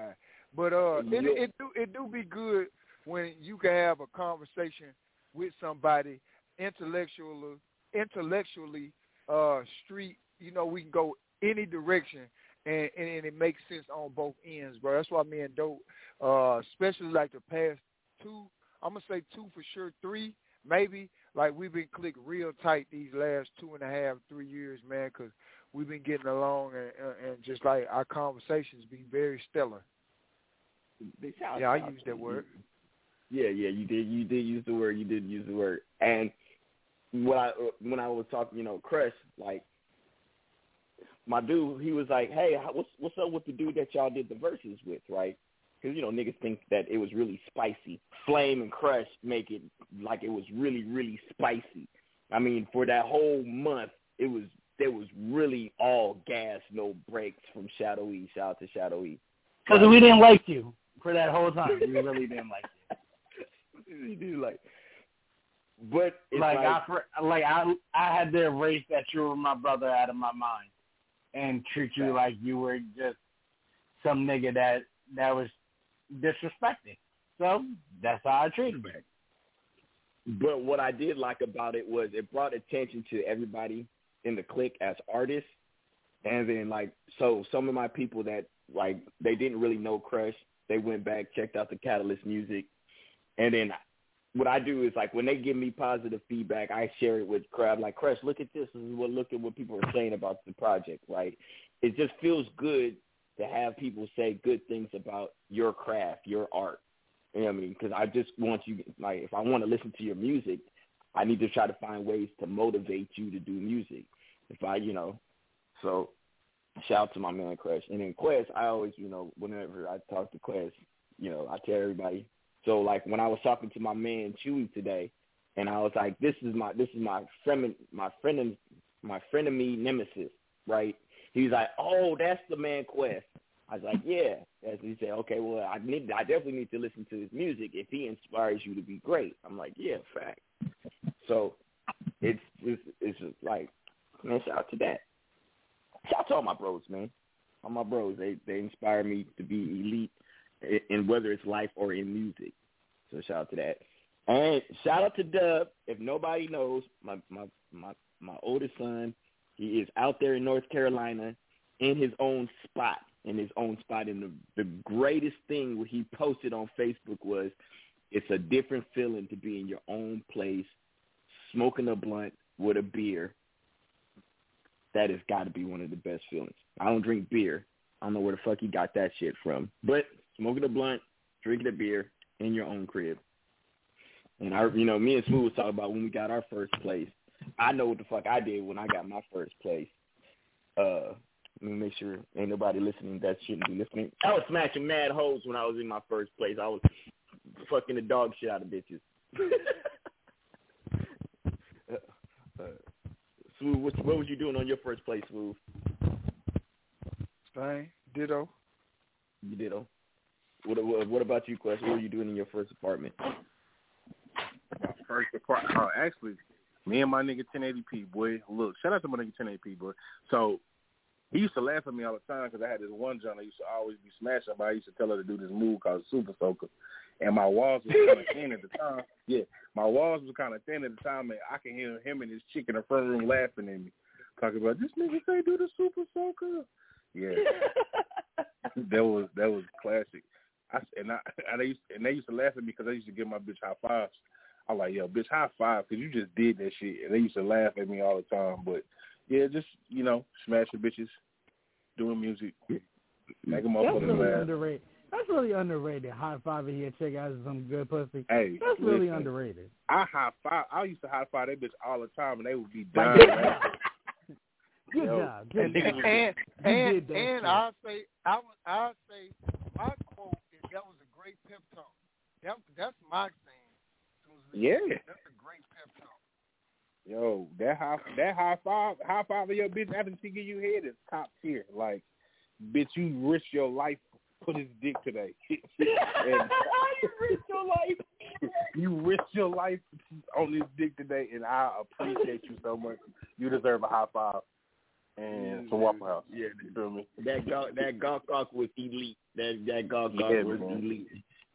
But uh, it, it do it do be good when you can have a conversation with somebody intellectually, intellectually uh, street. You know, we can go any direction, and, and, and it makes sense on both ends, bro. That's why me and Dope, uh, especially like the past two, I'm going to say two for sure, three maybe, like we've been clicked real tight these last two and a half, three years, man, because we've been getting along, and, and just like our conversations be very stellar. Yeah, I used that word. Yeah, yeah, you did. You did use the word. You did use the word. And when I when I was talking, you know, Crush, like my dude, he was like, "Hey, what's what's up with the dude that y'all did the verses with, right?" Because you know niggas think that it was really spicy. Flame and Crush make it like it was really, really spicy. I mean, for that whole month, it was there was really all gas, no breaks from Shadow E. Shout out to Shadow E. Because we didn't like you for that whole time. We really didn't like you. You do like, but like, like I like I I had to erase that you were my brother out of my mind, and treat you right. Like you were just some nigga that that was disrespected. So that's how I treated him. But what I did like about it was it brought attention to everybody in the clique as artists, and then like so some of my people that like they didn't really know Crush, they went back, checked out the Catalyst music. And then what I do is, like, when they give me positive feedback, I share it with Crab. Like, Crush, look at this. This is what, look at what people are saying about the project, right? It just feels good to have people say good things about your craft, your art. You know what I mean? Because I just want you, like, if I want to listen to your music, I need to try to find ways to motivate you to do music. If I, you know, so shout out to my man, Crush. And then Quest, I always, you know, whenever I talk to Quest, you know, I tell everybody, so, like, when I was talking to my man Chewy today, and I was like, this is my this is my friend, my friend, my frenemy nemesis, right? He was like, oh, that's the man Quest. I was like, yeah. And he said, okay, well, I need, I definitely need to listen to his music if he inspires you to be great. I'm like, yeah, fact. So it's it's, it's just like, man, shout out to that. Shout out to all my bros, man. All my bros, they, they inspire me to be elite. And whether it's life or in music. So shout out to that. And shout out to Dub. If nobody knows, my my my, my oldest son, he is out there in North Carolina in his own spot, in his own spot. And the, the greatest thing what he posted on Facebook was, it's a different feeling to be in your own place, smoking a blunt with a beer. That has got to be one of the best feelings. I don't drink beer. I don't know where the fuck he got that shit from. But smoking a blunt, drinking a beer in your own crib. And, I, you know, me and Smooth was talking about when we got our first place. I know what the fuck I did when I got my first place. Uh, let me make sure ain't nobody listening that shouldn't be listening. I was smashing mad hoes when I was in my first place. I was fucking the dog shit out of bitches. uh, uh, Smooth, what, what was you doing on your first place, Smooth? Fine. Ditto. You ditto. What, what, what about you, Quest? What were you doing in your first apartment? My first apartment. Oh, actually, me and my nigga ten eighty p, boy. Look, shout out to my nigga ten eighty p, boy. So he used to laugh at me all the time because I had this one joint I used to always be smashing, but I used to tell her to do this move called Super Soaker. And my walls was kind of thin at the time. Yeah, my walls was kind of thin at the time, and I could hear him and his chick in the front room laughing at me, talking about, this nigga say do the Super Soaker. Yeah. that was that was classic. I, and I, I they used, and they used to laugh at me because I used to give my bitch high fives. I'm like, yo, bitch, high five because you just did that shit. And they used to laugh at me all the time. But yeah, just you know, smashing bitches, doing music, making motherfuckers really laugh. Underrated. That's really underrated. High five in here, check out some good pussy. Hey, that's listen, really underrated. I high five. I used to high five that bitch all the time, and they would be dying. Good job. Good and job. and, and, and I'll say I I'll say my quote. That was a great pep talk. That, that's my thing. Yeah. That's a great pep talk. Yo, that high, that high five, high five of your bitch after she give you head is top tier. Like, bitch, you risked your life, put his dick today. and, you risk your life. You risk your life on this dick today, and I appreciate you so much. You deserve a high five. And to Waffle House. Yeah, you feel me? That gawk, that gawk gawk was elite. That that gawk gawk yeah, was man. elite.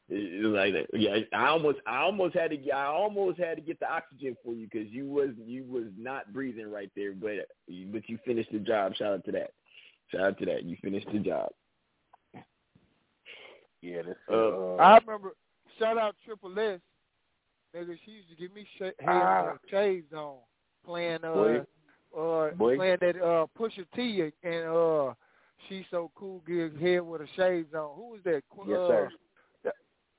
It was like that. Yeah, I almost, I almost had to, I almost had to get the oxygen for you because you was, you was not breathing right there. But, but you finished the job. Shout out to that. Shout out to that. You finished the job. Yeah, that's. Uh, uh, I remember. Shout out Triple S. Nigga, she used to give me sh- uh, shades on playing uh. Boy. Uh, playing that uh, Pusha T and uh, She So Cool gives head with her shades on. Who was that? Yes, uh, sir. That,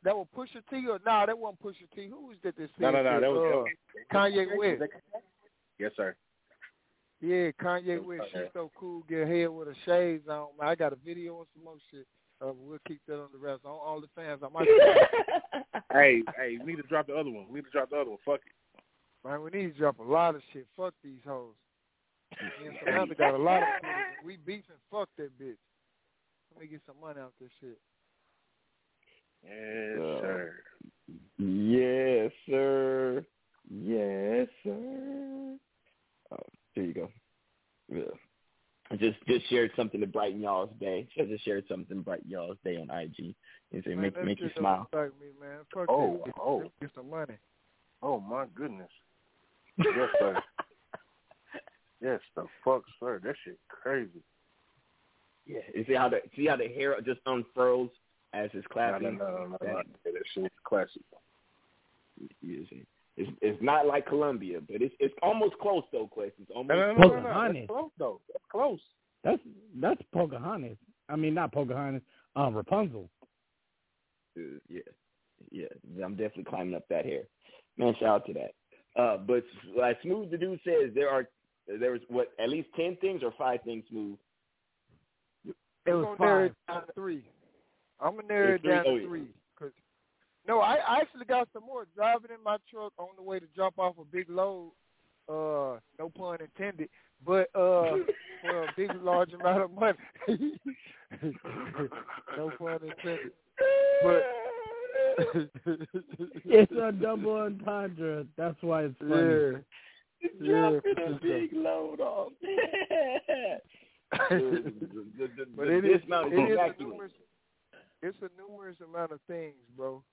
that was Pusha T or no? Nah, that wasn't Pusha T. Who was that? That no, no, no. That was uh, Kanye West. Yes, sir. Yeah, Kanye West. She So Cool gives head with her shades on. I got a video on some more shit. Uh, we'll keep that on the rest. On all the fans, I might. hey, hey, we need to drop the other one. We need to drop the other one. Fuck it. Man, we need to drop a lot of shit. Fuck these hoes. And Samantha got a lot of shit. We beefing. Fuck that bitch. Let me get some money out this shit. Yes, uh, sir. Yes, sir. Yes, sir. Oh, there you go. Yeah. I just just shared something to brighten y'all's day. I just shared something to brighten y'all's day on I G. And say, man, make make you smile. Like me, man. Fuck oh, that. oh, Let's get some money. Oh my goodness. Yes, sir. Yes, the fuck, sir. That shit crazy. Yeah, you see how the see how the hair just unfurls as it's clapping. No, no, no, no, no, no. That shit's classic. It's it's not like Colombia, but it's it's almost close though, Quest. It's almost no, no, no, no, no. That's close though. That's close. That's that's Pocahontas. I mean, not Pocahontas. Um, Rapunzel. Uh, yeah, yeah. I'm definitely climbing up that hair. Man, shout out to that. Uh, but like Smooth the Dude says, there are. There was, what, at least ten things or five things moved? It was five. Down to three. I'm going to narrow it down to three. Cause, no, I, I actually got some more. Driving in my truck on the way to drop off a big load, uh, no pun intended, but uh, for a big, large amount of money. No pun intended. But it's a double entendre. That's why it's funny. Yeah. Dropping yeah, a big a... load off. the, the, the, but it is, it is a numerous, it's a numerous amount of things, bro,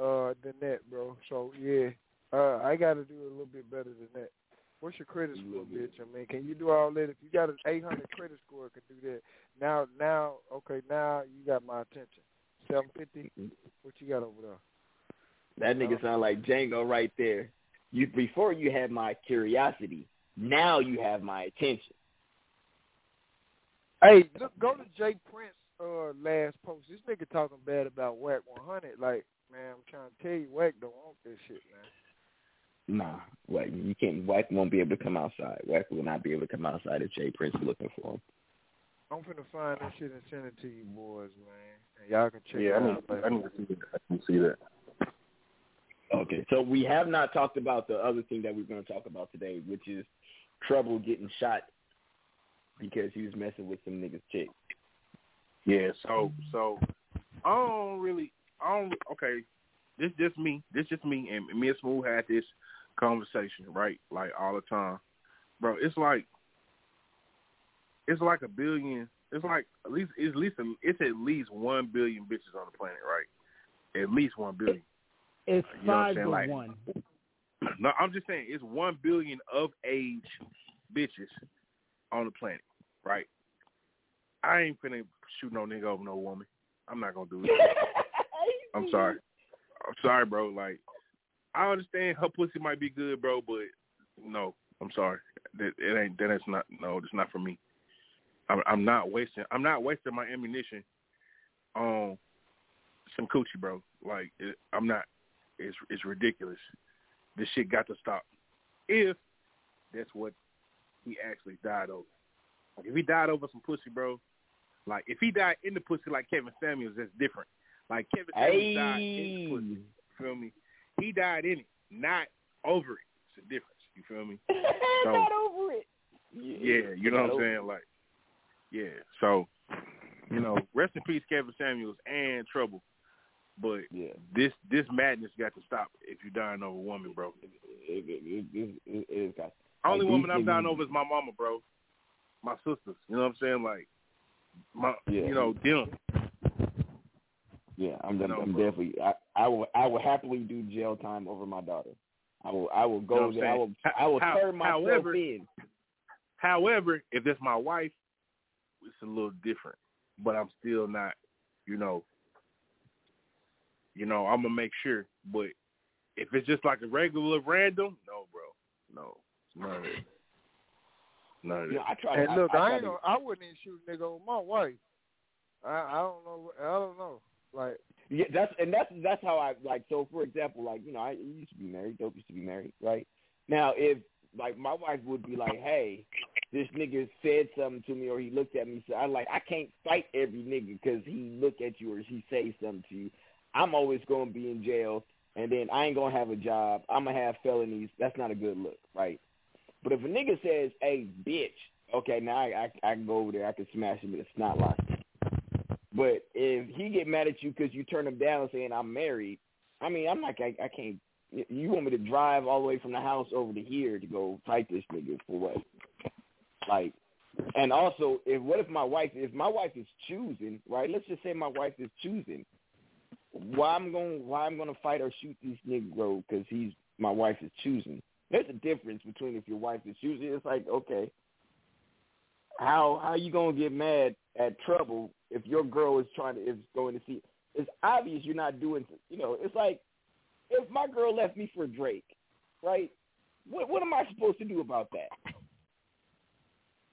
uh, than that, bro. So, yeah, uh, I got to do a little bit better than that. What's your credit score, bitch? I mean, can you do all that? If you got an eight hundred credit score, I can do that. Now, now, okay, now you got my attention. seven fifty, what you got over there? That nigga um, sound like Django right there. You, before you had my curiosity, now you have my attention. Hey, look, go to Jay Prince's uh, last post. This nigga talking bad about W A C one hundred. Like, man, I'm trying to tell you, W A C don't want this shit, man. Nah, W A C, you can't. W A C won't be able to come outside. W A C will not be able to come outside if Jay Prince is looking for him. I'm finna find that shit and send it to you boys, man. And y'all can check yeah, it out. Yeah, I need to see that. I can see that. Okay, so we have not talked about the other thing that we're going to talk about today, which is Trouble getting shot because he was messing with some niggas' chick. Yeah, so so I don't really, I don't. Okay, this just me, this just me, and me and Smooth had this conversation, right? Like all the time, bro. It's like it's like a billion. It's like at least it's at least it's at least one billion bitches on the planet, right? At least one billion. It's five you know to one. Like, no, I'm just saying it's one billion of age bitches on the planet, right? I ain't finna shoot no nigga over no woman. I'm not gonna do it. I'm sorry. I'm sorry, bro. Like, I understand her pussy might be good, bro, but no, I'm sorry. That it ain't. That it's not. No, it's not for me. I'm, I'm not wasting. I'm not wasting my ammunition on some coochie, bro. Like, it, I'm not. It's, it's ridiculous. This shit got to stop. If that's what he actually died over. Like, if he died over some pussy, bro, like, if he died in the pussy like Kevin Samuels, that's different. Like, Kevin Samuels hey. died in the pussy. You feel me? He died in it, not over it. It's a difference. You feel me? So, not over it. Yeah, you know not what I'm saying? It. Like, yeah. So, you know, rest in peace, Kevin Samuels and Trouble. But yeah. this this madness got to stop if you're dying over a woman, bro. It, it, it, it, it got, Only like, woman I'm dying over is my mama, bro. My sisters. You know what I'm saying? Like, my, yeah. you know, them. Yeah, I'm, you know, I'm definitely. I, I will. I will happily do jail time over my daughter. I will. I will go. You know I will. I will How, turn myself however, in. However, if it's my wife, it's a little different. But I'm still not. You know. You know, I'm gonna make sure. But if it's just like a regular random, no, bro, no, none of it. None of it. Yeah, I try. And I, look, I, I ain't. Gonna, I wouldn't even shoot a nigga over my wife. I, I don't know. I don't know. Like, yeah, that's and that's that's how I like. So, for example, like you know, I used to be married. Dope used to be married, right? Now, if like my wife would be like, "Hey, this nigga said something to me, or he looked at me," so I'm like, I can't fight every nigga because he look at you or he say something to you. I'm always gonna be in jail, and then I ain't gonna have a job. I'm gonna have felonies. That's not a good look, right? But if a nigga says, "Hey, bitch," okay, now I I, I can go over there. I can smash him in a snot locker. But if he get mad at you because you turn him down saying I'm married, I mean, I'm like, I, I can't, you want me to drive all the way from the house over to here to go fight this nigga for what? Like, and also, if what if my wife, if my wife is choosing, right, let's just say my wife is choosing, why I'm going why I'm going to fight or shoot this nigga because he's, my wife is choosing. There's a difference between if your wife is choosing, it's like, okay, how how you going to get mad at trouble if your girl is trying to is going to see? It's obvious you're not doing. You know, it's like if my girl left me for Drake, right? What what am I supposed to do about that?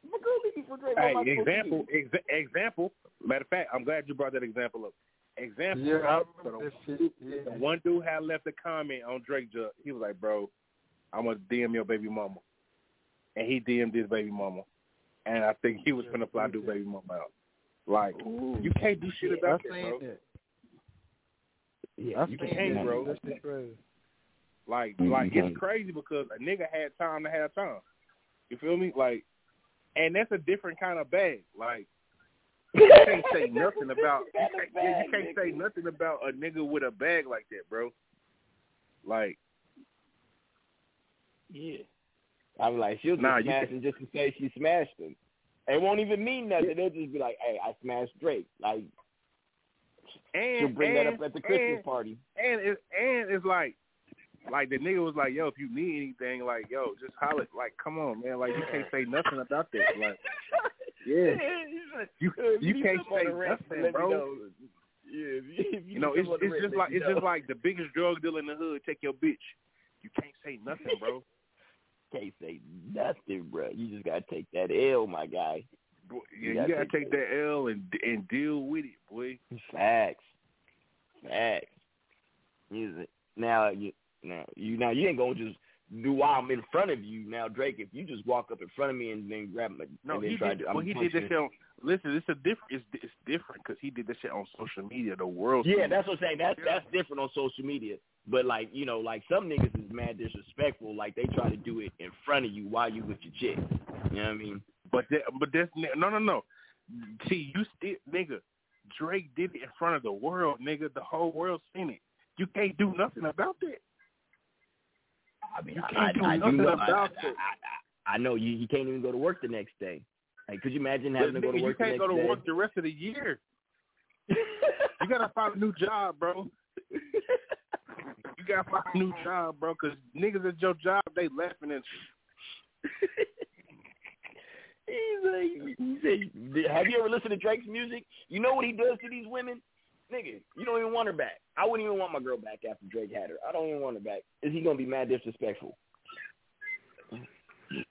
My girl left me for Drake. What am I example, supposed to do? Ex- example. Matter of fact, I'm glad you brought that example up. Example. Yeah, the, yeah. One dude had left a comment on Drake. He was like, "Bro, I'm gonna D M your baby mama," and he D M'd his baby mama. And I think he was going to fly do baby mama out. Like, ooh, you can't do shit about that, bro. That. Yeah, you can't, bro. That's crazy. Like, like mm-hmm. it's crazy because a nigga had time to have time. You feel me? Like, and that's a different kind of bag. Like, you can't say nothing about you can't, bag, you can't say nothing about a nigga with a bag like that, bro. Like, yeah. I'm like, she'll just nah, smash him just to say she smashed him. It won't even mean nothing. They'll just be like, "Hey, I smashed Drake." Like, and, she'll bring and, that up at the Christmas and, party. And it's and it's like, like the nigga was like, "Yo, if you need anything, like, yo, just holler." Like, come on, man. Like, you can't say nothing about this. Like, yeah, you you, you can't say nothing, bro. Know. Yeah, if you, if you, you know, it's it's just like it's know. just like the biggest drug dealer in the hood. Take your bitch. You can't say nothing, bro. Can't say nothing, bro. You just gotta take that L, my guy. Boy, yeah, you gotta, you gotta take, take that L and and deal with it, boy. Facts, facts. Music. Now you, now you, now you ain't gonna just do while I'm in front of you. Now Drake, if you just walk up in front of me and then grab my, no, and then he try did, to, well, I'm he did this shit on. Listen, it's a different. It's, it's different because he did this shit on social media. The world. Yeah, thing. That's what I'm saying. That's yeah. that's different on social media. But, like, you know, like, some niggas is mad disrespectful. Like, they try to do it in front of you while you with your chick. You know what I mean? But, that, but that's – no, no, no. See, you still – nigga, Drake did it in front of the world, nigga. The whole world seen it. You can't do nothing about that. I mean, you can't I, I, do I, nothing I know, about I, I, I, I know. You, you can't even go to work the next day. Like, could you imagine having but, to go nigga, to work the next day? You can't go to work day? the rest of the year. You got to find a new job, bro. You got to find a new job, bro, because niggas at your job, they laughing at you. He's like, have you ever listened to Drake's music? You know what he does to these women? Nigga, you don't even want her back. I wouldn't even want my girl back after Drake had her. I don't even want her back. Is he going to be mad disrespectful?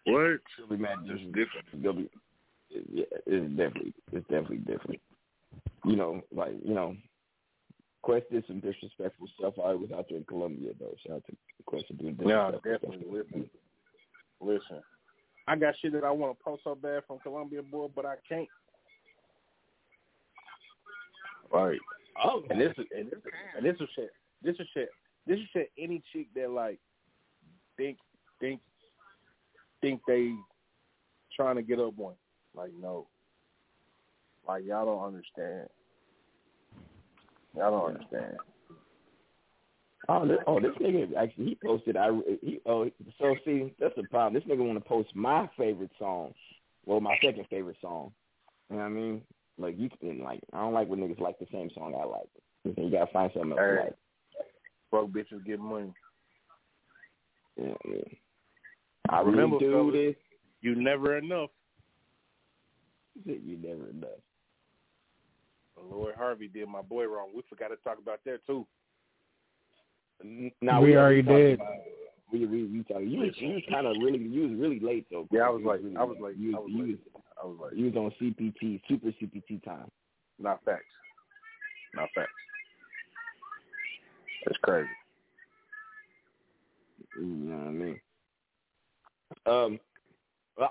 What? She'll be mad disrespectful. Yeah, it's definitely, it's definitely different. You know, like, you know. Quest did some disrespectful stuff. I was out there in Colombia, though. Shout out to Quest for doing disrespectful stuff. No, definitely. Listen, listen. I got shit that I want to post so bad from Colombia, boy, but I can't. Right. Oh, and this is and this, and this is shit. This is shit. This is shit. Any chick that like think think think they trying to get up on, like no, like y'all don't understand. I don't understand. Oh, this, oh, this nigga actually he posted. I he oh so see that's the problem. This nigga want to post my favorite song, well my second favorite song. You know what I mean? Like you can like I don't like when niggas like the same song I like. You gotta find something else. Right. Like. Broke bitches get money. Yeah, yeah. I remember really do this. You never enough. You never enough. Lloyd Harvey did my boy wrong. We forgot to talk about that too. Now we, we already did. We we we talking. You, you was kind of really you was really late though. Bro. Yeah, I was, like, really I was like you, I was you, like you, I was like you was on C P T super C P T time. Not facts. Not facts. That's crazy. You know what I mean? Um,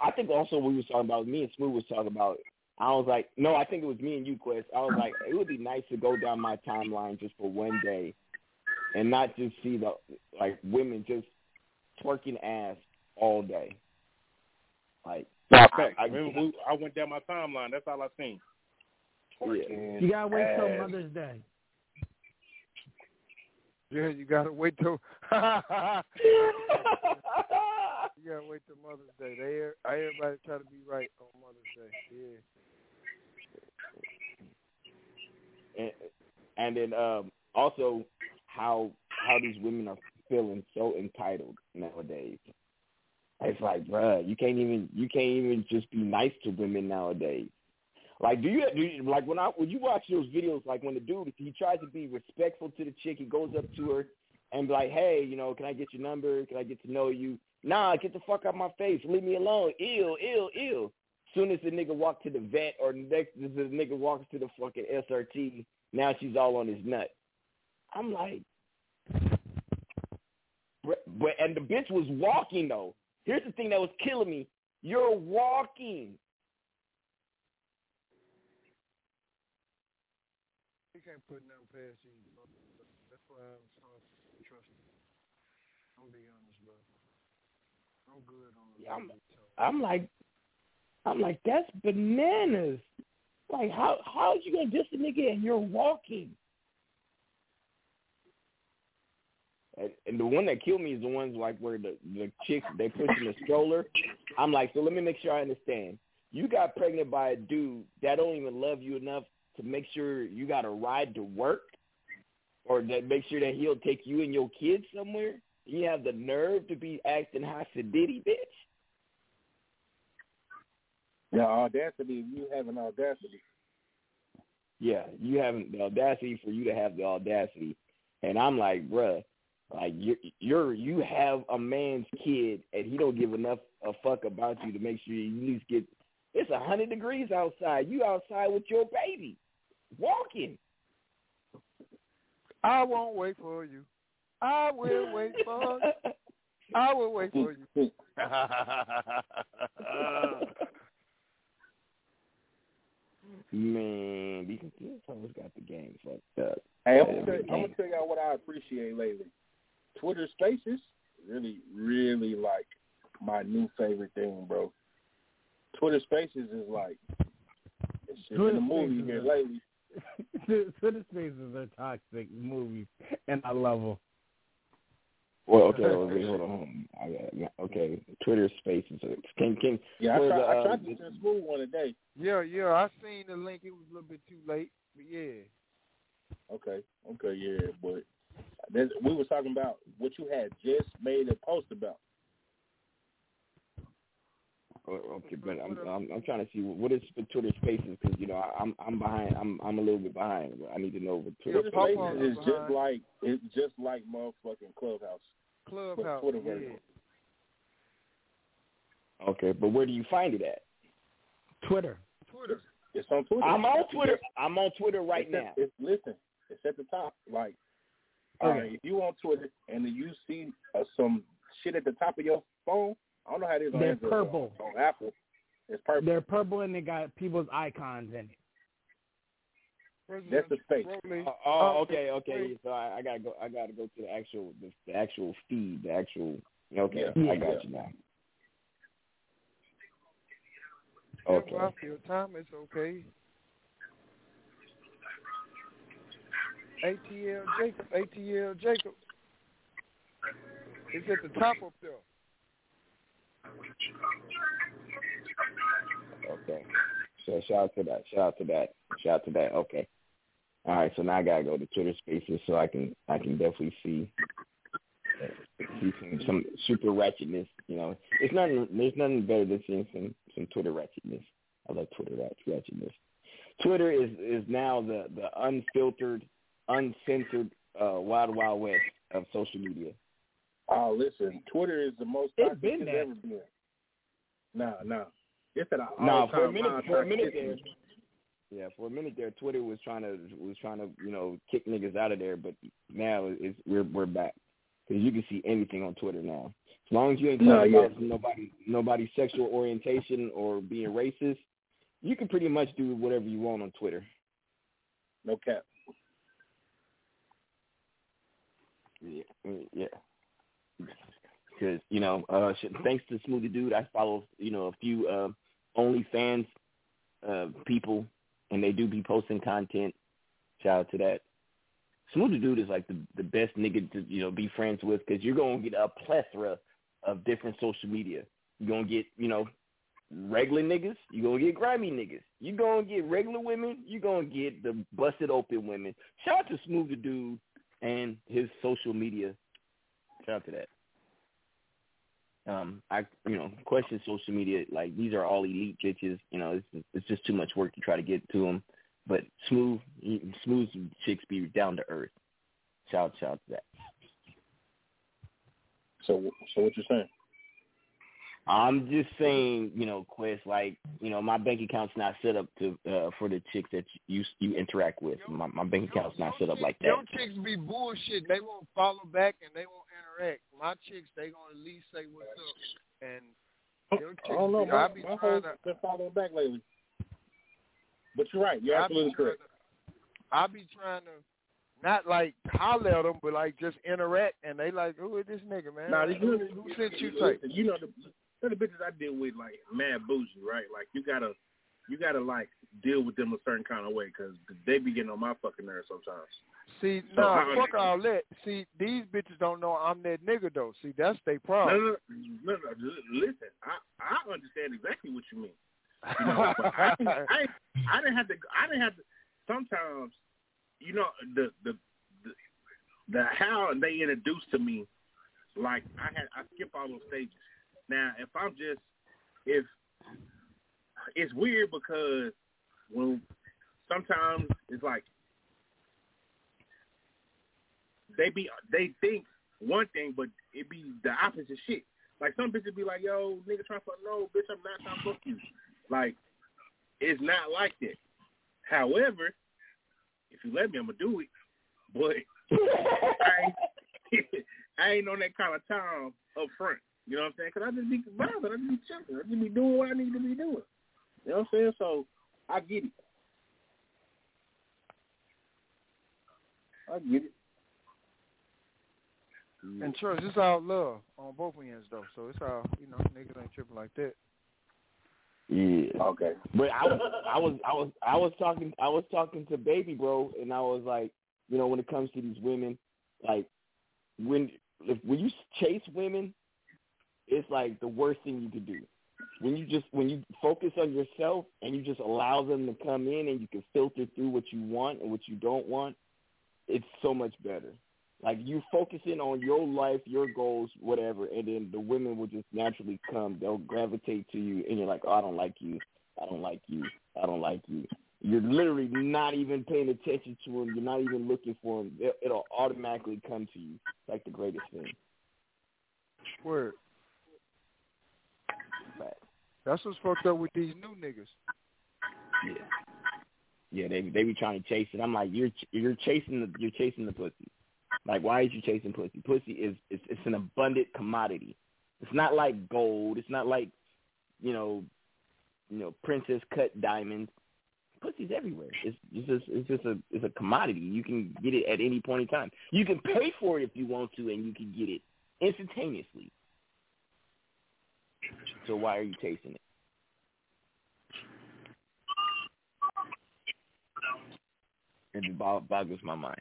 I think also we was talking about me and Smooth was talking about. I was like, no, I think it was me and you, Quest. I was like, it would be nice to go down my timeline just for one day. And not just see the like women just twerking ass all day. Like I, I, we, I went down my timeline. That's all I seen. Yeah. You gotta wait ass. till Mother's Day. Yeah, you gotta wait till. you gotta wait till Mother's Day. They everybody try to be right on Mother's Day. Yeah. And, and then um, also. How how these women are feeling so entitled nowadays. It's like, bruh, you can't even you can't even just be nice to women nowadays. Like, do you, do you like when I when you watch those videos, like when the dude he tries to be respectful to the chick, he goes up to her and be like, hey, you know, can I get your number? Can I get to know you? Nah, get the fuck out of my face. Leave me alone. Ew, ew, ew. Soon as the nigga walks to the vet or next the nigga walks to the fucking S R T, now she's all on his nut. I'm like, but and the bitch was walking though. Here's the thing that was killing me: you're walking. You can't put nothing past you. That's why I'm so trusting. I'm being honest, bro. I'm good on the. Yeah, I'm, I'm like, I'm like that's bananas. Like how how are you gonna diss a nigga and you're walking? And the one that killed me is the ones like where the, the chicks, they pushing the stroller. I'm like, so let me make sure I understand. You got pregnant by a dude that don't even love you enough to make sure you got a ride to work or that make sure that he'll take you and your kids somewhere. You have the nerve to be acting hasidic, bitch. The audacity, you have an audacity. Yeah, you have the audacity for you to have the audacity. And I'm like, bruh. Like you, you're you have a man's kid and he don't give enough a fuck about you to make sure you at least get. It's a hundred degrees outside. You outside with your baby, walking. I won't wait for you. I will wait for you. I will wait for you. Man, these always got the game fucked up. Hey, I'm gonna tell, I'm gonna tell y'all what I appreciate lately. Twitter Spaces, really, really like my new favorite thing, bro. Twitter Spaces is like, it's just Twitter in the movie here are, lately. Twitter Spaces are toxic movies, and I love them. Well, okay, okay hold on. I got, okay, Twitter Spaces. Can, can, yeah, I, try, the, I tried uh, to just move one today. Yeah, yeah, I seen the link. It was a little bit too late, but yeah. Okay, okay, yeah, but. We were talking about what you had just made a post about. Okay, but I'm I'm, I'm trying to see what is Twitter Spaces because you know I, I'm I'm behind I'm I'm a little bit behind. I need to know what Twitter Spaces yeah, is behind. just like it's just like motherfucking Clubhouse. Clubhouse. Yeah. Okay, but where do you find it at? Twitter. Twitter. It's on Twitter. I'm on Twitter. I'm on Twitter right it's now. At, it's, listen, it's at the top, like. All right, if you on Twitter and you see uh, some shit at the top of your phone, I don't know how it is on Android. They're purple. On Apple, it's purple. They're purple and they got people's icons in it. That's the space. Uh, oh, okay, okay. So I, I gotta go. I gotta go to the actual, the, the actual feed, the actual. Okay, yeah. I got you now. Okay. Your time is okay. A T L Jacob, A T L Jacob. It's at the top up there. Okay. So shout out to that. Shout out to that. Shout out to that. Okay. All right. So now I gotta go to Twitter Spaces so I can I can definitely see see some, some super ratchetness. You know, it's nothing. There's nothing better than seeing some some Twitter ratchetness. I love Twitter ratchetness. Twitter is, is now the, the unfiltered, uncensored, uh, wild, wild west of social media. Oh, listen, Twitter is the most toxic it's, it's ever been. No, no. It's at an all-time for a minute, for a minute there. Yeah, for a minute there, Twitter was trying to, was trying to, you know, kick niggas out of there, but now it's, we're, we're back. Because you can see anything on Twitter now. As long as you ain't talking no, yeah. about nobody, nobody's sexual orientation or being racist, you can pretty much do whatever you want on Twitter. No cap. Yeah, yeah. Because you know, uh, thanks to Smoothie Dude, I follow you know a few uh, OnlyFans uh, people, and they do be posting content. Shout out to that. Smoothie Dude is like the the best nigga to you know be friends with because you're gonna get a plethora of different social media. You're gonna get you know. regular niggas, you gonna get grimy niggas. You gonna get regular women, you gonna get the busted open women. Shout out to Smoothie Dude and his social media. Shout out to that. Um, I you know question social media like these are all elite bitches. You know it's it's just too much work to try to get to them. But smooth, smooth chicks be down to earth. Shout shout out to that. So so what you saying? I'm just saying, you know, Quest, like, you know, my bank account's not set up to uh, for the chicks that you you interact with. My, my bank account's not set up like that. Your chicks be bullshit. They won't follow back and they won't interact. My chicks, they gonna at least say what's up. And your chicks, I don't know. My, be my whole been following back lately. But you're right. You're absolutely correct. I be trying to. Not like holler at them, but like just interact, and they like, who is this nigga, man? Nah, they who, who sent you tape? You know the, the bitches I deal with, like mad bougie, right? Like you gotta, you gotta like deal with them a certain kind of way because they be getting on my fucking nerves sometimes. See, so, no, nah, fuck all that. See, these bitches don't know I'm that nigga though. See, that's their problem. No, no, no, no, listen, I, I understand exactly what you mean. You know, but I, I, I didn't have to. I didn't have to. Sometimes. You know the, the the the how they introduced to me, like I had I skip all those stages. Now if I'm just if it's weird because when sometimes it's like they be they think one thing but it be the opposite shit. Like some bitches be like, yo nigga trying to fuck no bitch I'm not trying to fuck you. Like it's not like that. However. If you let me, I'm going to do it. But I, ain't, I ain't on that kind of time up front. You know what I'm saying? Because I just be bothered. I just be chilling. I just be doing what I need to be doing. You know what I'm saying? So I get it. I get it. And trust, it's all love on both ends, though. So it's all, you know, niggas ain't tripping like that. Yeah. Okay. But I was, I was, I was, I was talking, I was talking to Baby Bro, and I was like, you know, when it comes to these women, like when if, when you chase women, it's like the worst thing you could do. When you just when you focus on yourself and you just allow them to come in and you can filter through what you want and what you don't want, it's so much better. Like you focusing on your life, your goals, whatever, and then the women will just naturally come. They'll gravitate to you, and you're like, oh, I don't like you. I don't like you. I don't like you. You're literally not even paying attention to them. You're not even looking for them. It'll automatically come to you. It's like the greatest thing. Word. But that's what's fucked up with these new niggas. Yeah. Yeah, they they be trying to chase it. I'm like, you're you're chasing the you're chasing the pussy. Like, why is you chasing pussy? Pussy is it's, it's an abundant commodity. It's not like gold. It's not like, you know, you know, princess cut diamonds. Pussy's everywhere. It's, it's just it's just a it's a commodity. You can get it at any point in time. You can pay for it if you want to, and you can get it instantaneously. So why are you chasing it? It boggles my mind.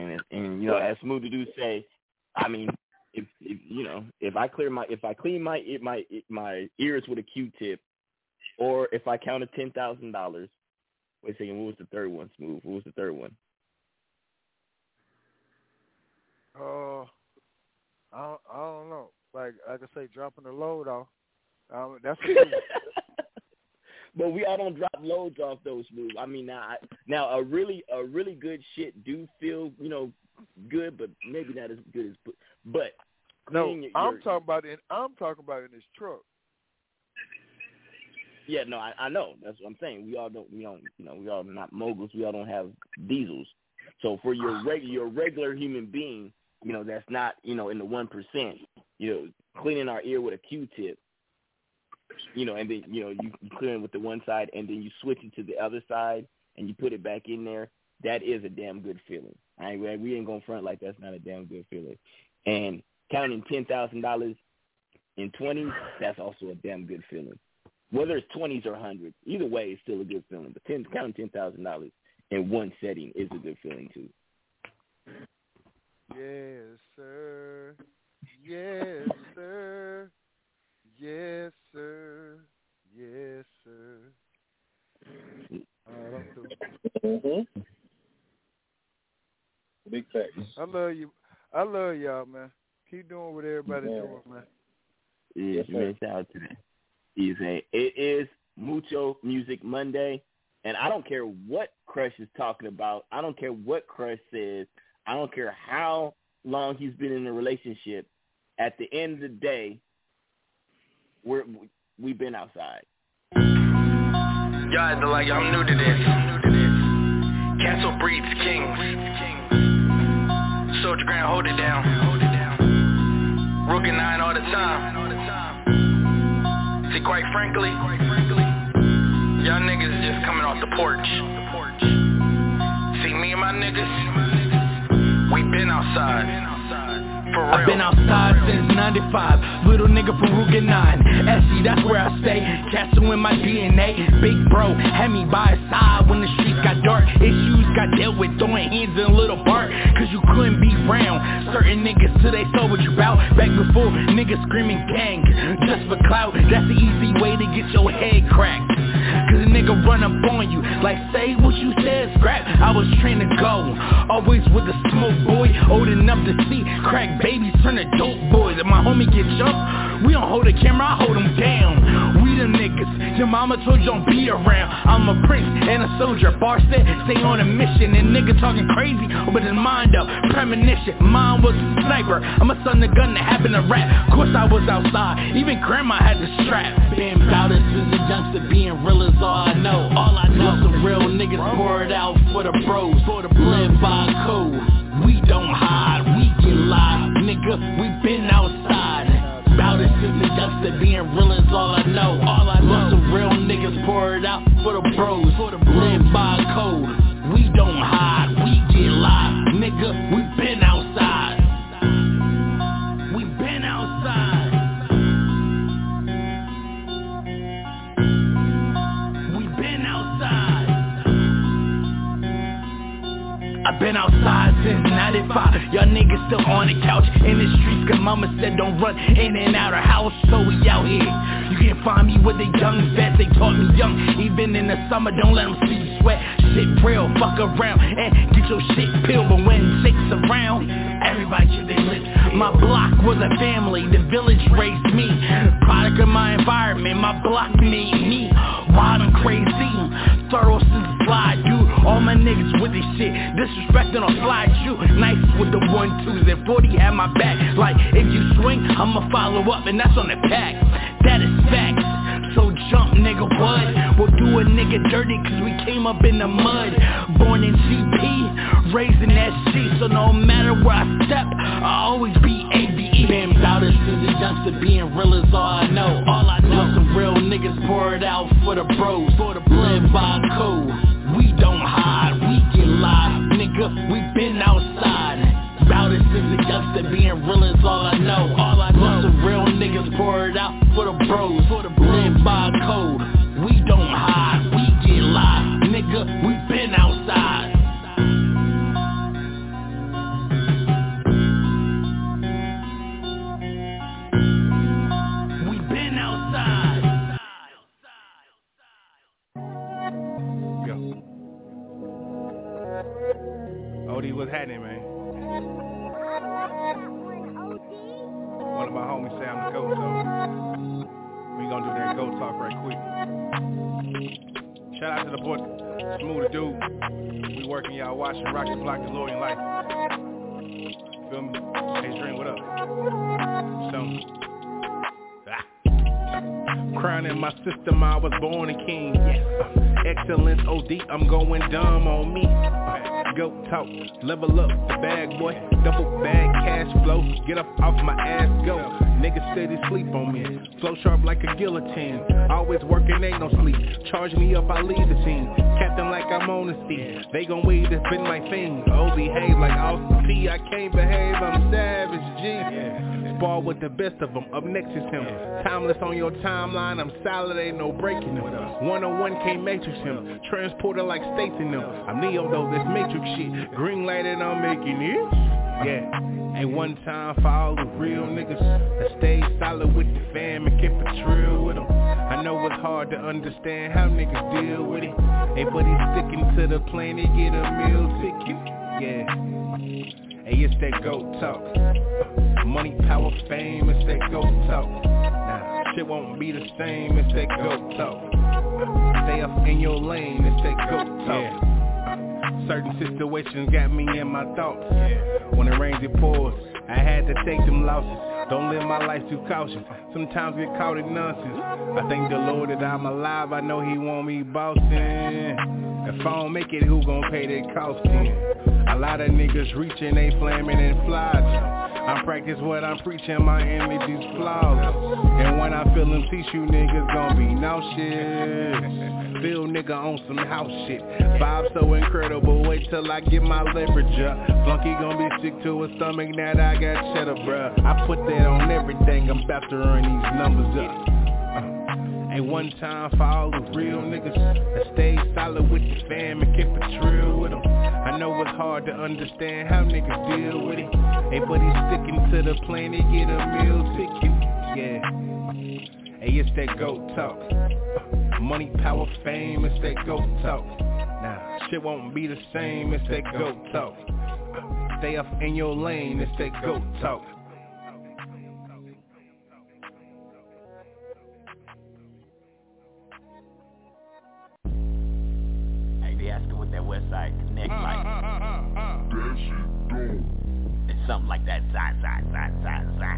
And, and you know, as Smoothie Dude say, I mean, if, if you know, if I clear my if I clean my my my ears with a Q-tip, or if I counted ten thousand dollars. Wait a second. What was the third one? Smooth. What was the third one? Uh, I don't, I don't know. Like, like I say, dropping the load off. Um, that's what But we all don't drop loads off those moves. I mean, now, I, now a really, a really good shit do feel, you know, good, but maybe not as good as. But, but no, your, I'm your, talking about in. I'm talking about in this truck. Yeah, no, I, I know. That's what I'm saying. We all don't, we don't, you know, we all not moguls. We all don't have diesels. So for your regular, your regular human being, you know, that's not, you know, in the one percent. You know, cleaning our ear with a Q-tip. You know, and then, you know, you clear it with the one side and then you switch it to the other side and you put it back in there. That is a damn good feeling. I ain't, we ain't going to front like that's not a damn good feeling. And counting ten thousand dollars in twenties, that's also a damn good feeling. Whether it's twenties or hundreds, either way, it's still a good feeling. But ten, counting ten thousand dollars in one setting is a good feeling, too. Yes, sir. Yes, sir. Yes, sir. Yes, sir. All right, I'm through. Mm-hmm. Big facts. I love you. I love y'all, man. Keep doing what everybody's yeah. doing, man. Yes, man. Shout out to that. It is Mucho Music Monday, and I don't care what Crush is talking about. I don't care what Crush says. I don't care how long he's been in a relationship. At the end of the day, We're, we've been outside. Y'all acting like I'm new to this. Castle breeds kings. Soldier Grant, hold it down. Rook and nine all the time. See, quite frankly, y'all niggas just coming off the porch. See, me and my niggas, we've been outside. I've been outside since ninety-five, little nigga from Rugen nine. S E, that's where I stay, castle in my D N A. Big bro had me by his side when the streets got dark. Issues got dealt with, throwing hands in a little bark. Cause you couldn't be round certain niggas till they saw what you bout. Back before, niggas screaming gang, just for clout. That's the easy way to get your head cracked. Cause a nigga run up on you, like say what you said, scrap. I was trained to go, always with a smoke boy, old enough to see crack babies turn to dope boys. If my homie get jumped, we don't hold the camera, I hold him down. We them niggas your mama told you don't be around. I'm a prince and a soldier, bar set, stay on a mission. And nigga talking crazy, but his mind up, premonition. Mine was a sniper, I'm a son of gun that happened to rap. Of course I was outside, even grandma had the strap. Been bout it since a youngster, being real is all I know. All I know some real niggas pour it out for the bros. For the blood by code, we don't hide, we get live. Nigga, we been outside. Bout it since the dumpster, being real is all I know. All I know some real niggas pour it out for the bros. For the live by code, we don't hide, we get live. Nigga, we been outside. We been outside. We been outside. I've been outside since ninety-five, y'all niggas still on the couch in the streets, cause mama said don't run in and out of house, so we out here. You can't find me with the young vets, they taught me young, even in the summer, don't let them see you sweat. Shit real, fuck around, and get your shit peeled, but when chicks around, everybody should be lit. My block was a family, the village raised me, product of my environment, my block made me. Wild and crazy, thorough since the slide, dude, all my niggas with this shit, disrespecting on slide you. Nice with the one twos and forty had my back. Like if you swing, I'ma follow up, and that's on the pack. That is facts. So jump, nigga, what? We'll do a nigga dirty, cause we came up in the mud. Born in G P, raised in S G, so no matter where I step, I'll always be A B E. Been bout it since a youngster, being real is all I know. All I know some real niggas pour it out for the bros. For the blood by code, we don't hide, we get live. Nigga, we been outside. Bout it since a youngster, being real is all I know. All I know some real niggas pour it out for the bros. For the blood by code, we don't hide, we get live. Nigga, we been outside. what's happening, man? One of my homies say I'm the coach, so we gonna do that coach talk right quick. Shout out to the boy, Smooth Dude. We working, y'all watching, rock the block, the Lord in life. Feel me? Hey, Dream, what up? Something. Crown in my system, I was born a king. Yes. Uh, excellence, O D, I'm going dumb on me. Uh, go talk, level up, the bag boy. Double bag, cash flow, get up off my ass, go. Niggas steady sleep on me, flow sharp like a guillotine. Always working, ain't no sleep. Charge me up, I leave the scene. Captain like I'm on the scene. They gon' wave, it's been my thing. Oh, behave like Austin P. I can't behave, I'm savage, G. Yeah. Ball with the best of them, up next is him. Timeless on your timeline, I'm solid, ain't no breaking them. One-on-one can't matrix him, transporter like states in them. I'm Neo though, this matrix shit, green light and I'm making it. Yeah, ain't one time for all the real niggas that stayed solid with the fam and kept it real with them. I know it's hard to understand how niggas deal with it. Everybody's sticking to the plan, they get a meal ticket. Yeah. Hey, it's that goat talk. Money, power, fame, it's that goat talk. Nah, shit won't be the same, it's that goat talk. Stay up in your lane, it's that goat talk. Yeah. Certain situations got me in my thoughts. When it rains, it pours. I had to take them losses. Don't live my life too cautious. Sometimes get caught in nonsense. I thank the Lord that I'm alive. I know he want me bossing. If I don't make it, who gon' pay that cost then? A lot of niggas reaching, they flaming and flying. I practice what I'm preaching, my image's flawless. And when I feel them teach you niggas gon' be nauseous. Feel nigga on some house shit. Vibe so incredible, wait till I get my leverage up. Flunky gon' be sick to his stomach, now that I got cheddar, bruh. I put that on everything, I'm about to earn these numbers up. Ain't one time for all the real niggas that stayed solid with the fam and kept it real with them. I know it's hard to understand how niggas deal with it. Everybody's sticking to the plan, they get a meal ticket. Yeah. Hey, it's that goat talk. Money, power, fame, it's that goat talk. Nah, shit won't be the same, it's that goat talk. Stay up in your lane, it's that goat talk. Asking what that Westside Connect like. It's something like that. Zah, zah, zah, zah, zah.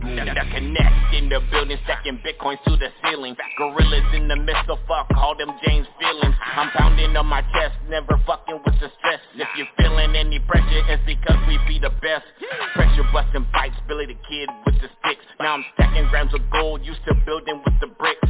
The, the Connect in the building, stacking bitcoins to the ceiling. Gorillas in the midst of fuck, all them James feelings. I'm pounding on my chest, never fucking with the stress. If you're feeling any pressure, it's because we be the best. Pressure busting pipes, Billy the Kid with the sticks. Now I'm stacking grams of gold, used to building with the bricks.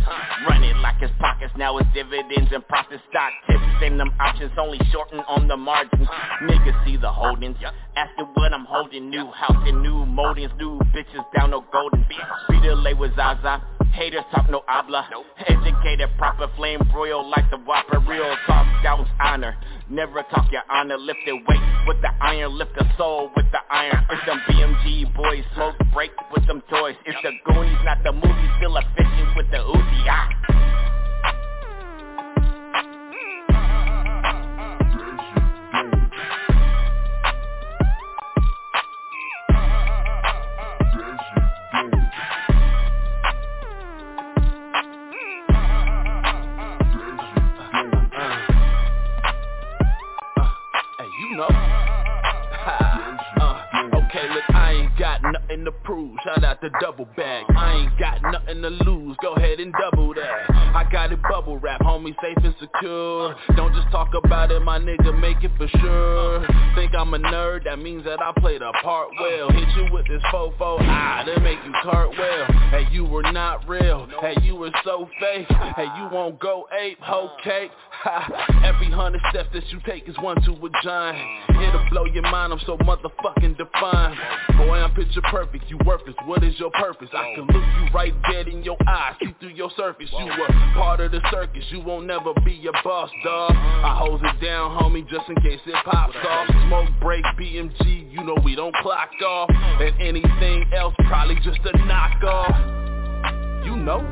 Run it like his pockets, now it's dividends and profit stock tips. Same them options, only shorten on the margins. Niggas see the holdings, asking what I'm holding. New house and new moldings, new bitches down no golden. Free to lay with Zaza, haters talk no habla. Educated proper, flame broil like the Whopper. Real talk, down's honor, never talk your honor. Lifted weight with the iron, lift the soul with the iron. It's them B M G boys, smoke break with them toys. It's the Goonies, not the movies, still a fishing with the Uzi. Ah. Nothing to prove, shout out the double bag. I ain't got nothing to lose, go ahead and double that. I got it bubble wrap, homie, safe and secure. Don't just talk about it, my nigga, make it for sure. Think I'm a nerd, that means that I played a part well. Hit you with this fofo, ah, they make you cartwheel. Hey, you were not real, hey, you were so fake. Hey, you won't go ape, hoe cake. Every hundred steps that you take is one to a giant. It'll blow your mind, I'm so motherfucking defined. Boy, I'm picture perfect, you worthless, what is your purpose? I can look you right dead in your eyes, see through your surface. You were part of the circus, you won't never be your boss, dawg. I hold it down, homie, just in case it pops off. Smoke break, B M G, you know we don't clock off. And anything else, probably just a knockoff. You know.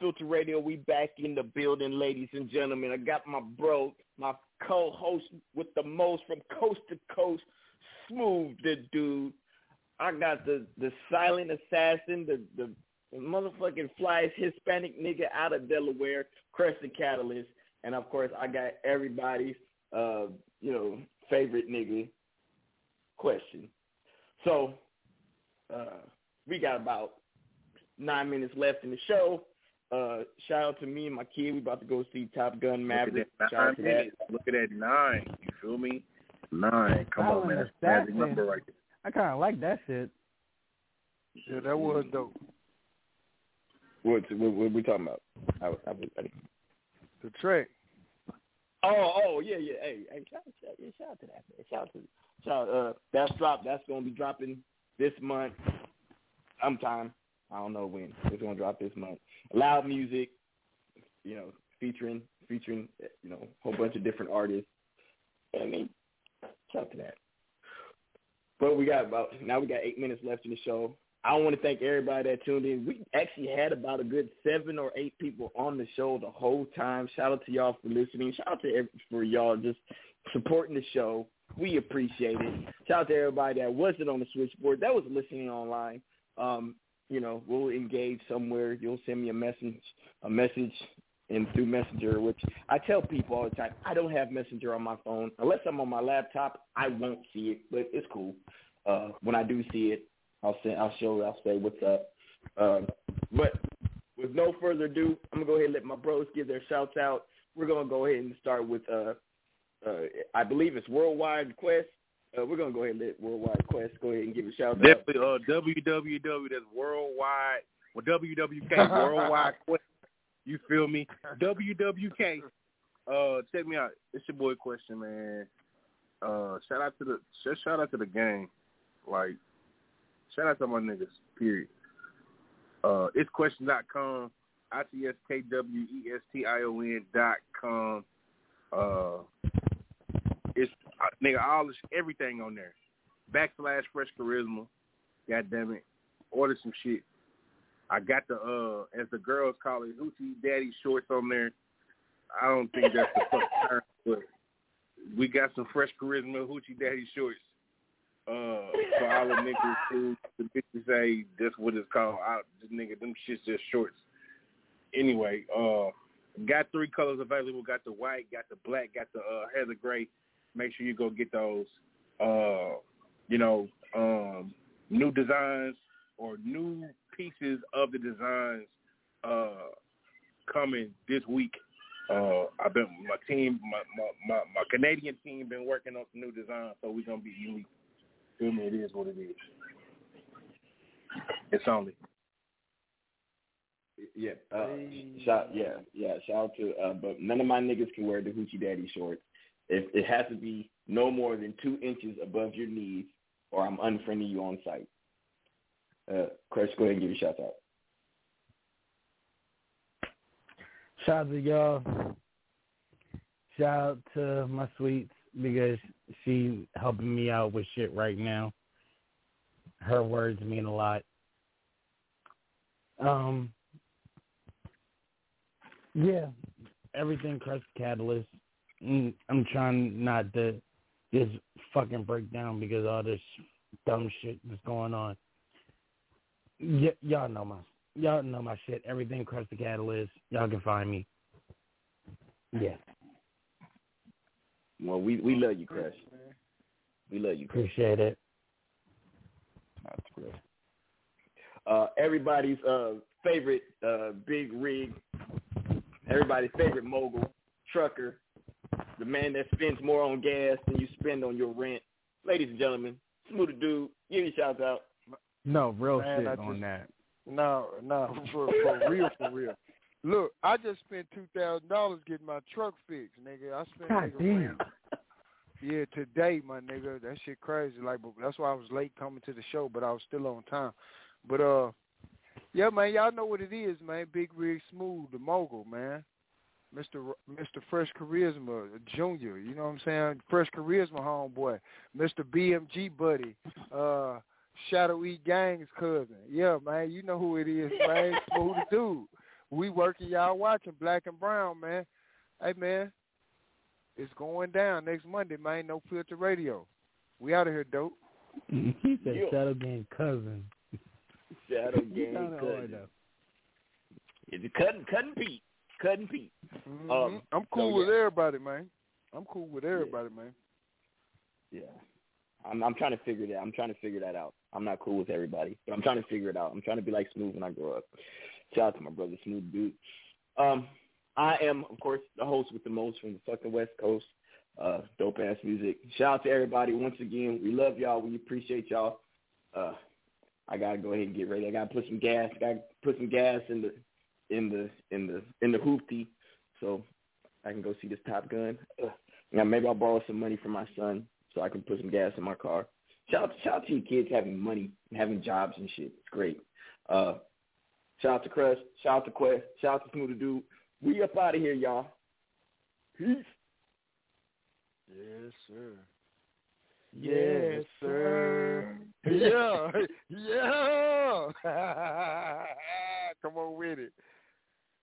Filter Radio. We back in the building, ladies and gentlemen. I got my bro, my co-host with the most from coast to coast, Smooth the Dude. I got the, the silent assassin, the, the the motherfucking flyest Hispanic nigga out of Delaware, Crescent Catalyst. And, of course, I got everybody's, uh, you know, favorite nigga question. So uh, we got about nine minutes left in the show. Uh, shout out to me and my kid. We about to go see Top Gun Maverick. Look at that, shout out to that. Look at that nine. You feel me? Nine. Come I on, man. That's that magic number right there. I kind of like that shit. Yeah, that was dope. What, what, what are we talking about? I, I, I, the trick. Oh, oh, yeah, yeah. Hey, hey, shout, shout, shout out to that, man. Shout out to shout. Uh, that's drop. That's gonna be dropping this month. Sometime. I don't know when it's gonna drop this month. Loud music, you know, featuring, featuring, you know, a whole bunch of different artists. You know what I mean, shout out to that. But we got about now. We got eight minutes left in the show. I want to thank everybody that tuned in. We actually had about a good seven or eight people on the show the whole time. Shout out to y'all for listening. Shout out to every, for y'all just supporting the show. We appreciate it. Shout out to everybody that wasn't on the switchboard, that was listening online. Um, you know, we'll engage somewhere. You'll send me a message, a message, and through Messenger, which I tell people all the time. I don't have Messenger on my phone unless I'm on my laptop. I won't see it, but it's cool. Uh, when I do see it, I'll send, I'll show, I'll say what's up. Uh, but with no further ado, I'm going to go ahead and let my bros give their shouts out. We're going to go ahead and start with, uh, uh, I believe it's Worldwide Quest. Uh, we're going to go ahead and let Worldwide Quest go ahead and give a shout out. Definitely, uh, W W W, that's Worldwide, well, W W K, Worldwide Quest. You feel me? W W K. Uh, check me out. It's your boy Question, man. Uh, shout out to the, sh- shout out to the gang. Like, shout out to my niggas, period. Uh, it's question dot com, I T S K W E S T I O N dot com. Uh, it's, nigga, all this, everything on there. Backslash Fresh Charisma. God damn it. Order some shit. I got the, uh, as the girls call it, Hoochie Daddy shorts on there. I don't think that's the fucking term, but we got some Fresh Charisma Hoochie Daddy shorts. Uh, so all the niggas too, the bitches say that's what it's called. I, nigga, them shit's just shorts. Anyway, uh, got three colors available. Got the white, got the black, got the uh, heather gray. Make sure you go get those. Uh, you know, um, new designs or new pieces of the designs uh, coming this week. Uh, I've been my team, my, my my my Canadian team, been working on some new designs, so we're gonna be unique. Feel me, it is what it is. It's only. Yeah, uh, shout, yeah, yeah. Shout out to, uh, but none of my niggas can wear the Hoochie Daddy shorts. It, it has to be no more than two inches above your knees, or I'm unfriending you on site. Uh, Chris, go ahead and give your shout out. Shout out to y'all. Shout out to my sweets, because she helping me out with shit right now. Her words mean a lot. Um, yeah, everything Crest Catalyst. I'm trying not to just fucking break down because all this dumb shit that's going on. Y- y'all know my, y'all know my shit. Everything Crest Catalyst. Y'all can find me. Yeah. Well, we, we love you, Crush. We love you, Crush. Appreciate it. Uh, everybody's uh, favorite uh, big rig, everybody's favorite mogul, trucker, the man that spends more on gas than you spend on your rent. Ladies and gentlemen, Smooth the Dude, give me shouts out. No, real man, shit I on just, that. No, no, for, for real, for real. Look, I just spent two thousand dollars getting my truck fixed, nigga. I spent God nigga, damn. Yeah, today, my nigga. That shit crazy. Like, but that's why I was late coming to the show, but I was still on time. But, uh, yeah, man, y'all know what it is, man. Big Rig Smooth, the mogul, man. Mister Mister Fresh Charisma Junior, you know what I'm saying? Fresh Charisma homeboy. Mister B M G buddy. Uh, Shadow E Gang's cousin. Yeah, man, you know who it is, man. Smooth the Dude. We working, y'all watching, black and brown, man. Hey, man, it's going down next Monday, man. No filter radio. We out of here, dope. He said Shadow Gang cousin. Shadow Gang cousin. It's a cutting, cutting Pete. Cutting Pete. Mm-hmm. Um, I'm cool so, with yeah. everybody, man. I'm cool with everybody, yeah. man. Yeah. I'm, I'm trying to figure that. I'm trying to figure that out. I'm not cool with everybody, but I'm trying to figure it out. I'm trying to be like Smooth when I grow up. Shout out to my brother, Smooth Dude. Um, I am, of course, the host with the most from the fucking West Coast. Uh, dope-ass music. Shout out to everybody once again. We love y'all. We appreciate y'all. Uh, I got to go ahead and get ready. I got to put some gas. I got to put some gas in the in the, in the, in the hoopty so I can go see this Top Gun. Uh, now, maybe I'll borrow some money from my son so I can put some gas in my car. Shout out, shout out to you kids having money and having jobs and shit. It's great. Uh, shout out to Crush. Shout out to Quest. Shout out to Smoothie Dude. We up out of here, y'all. Peace. Yes, sir. Yes, sir. Yeah. Yeah. Come on with it.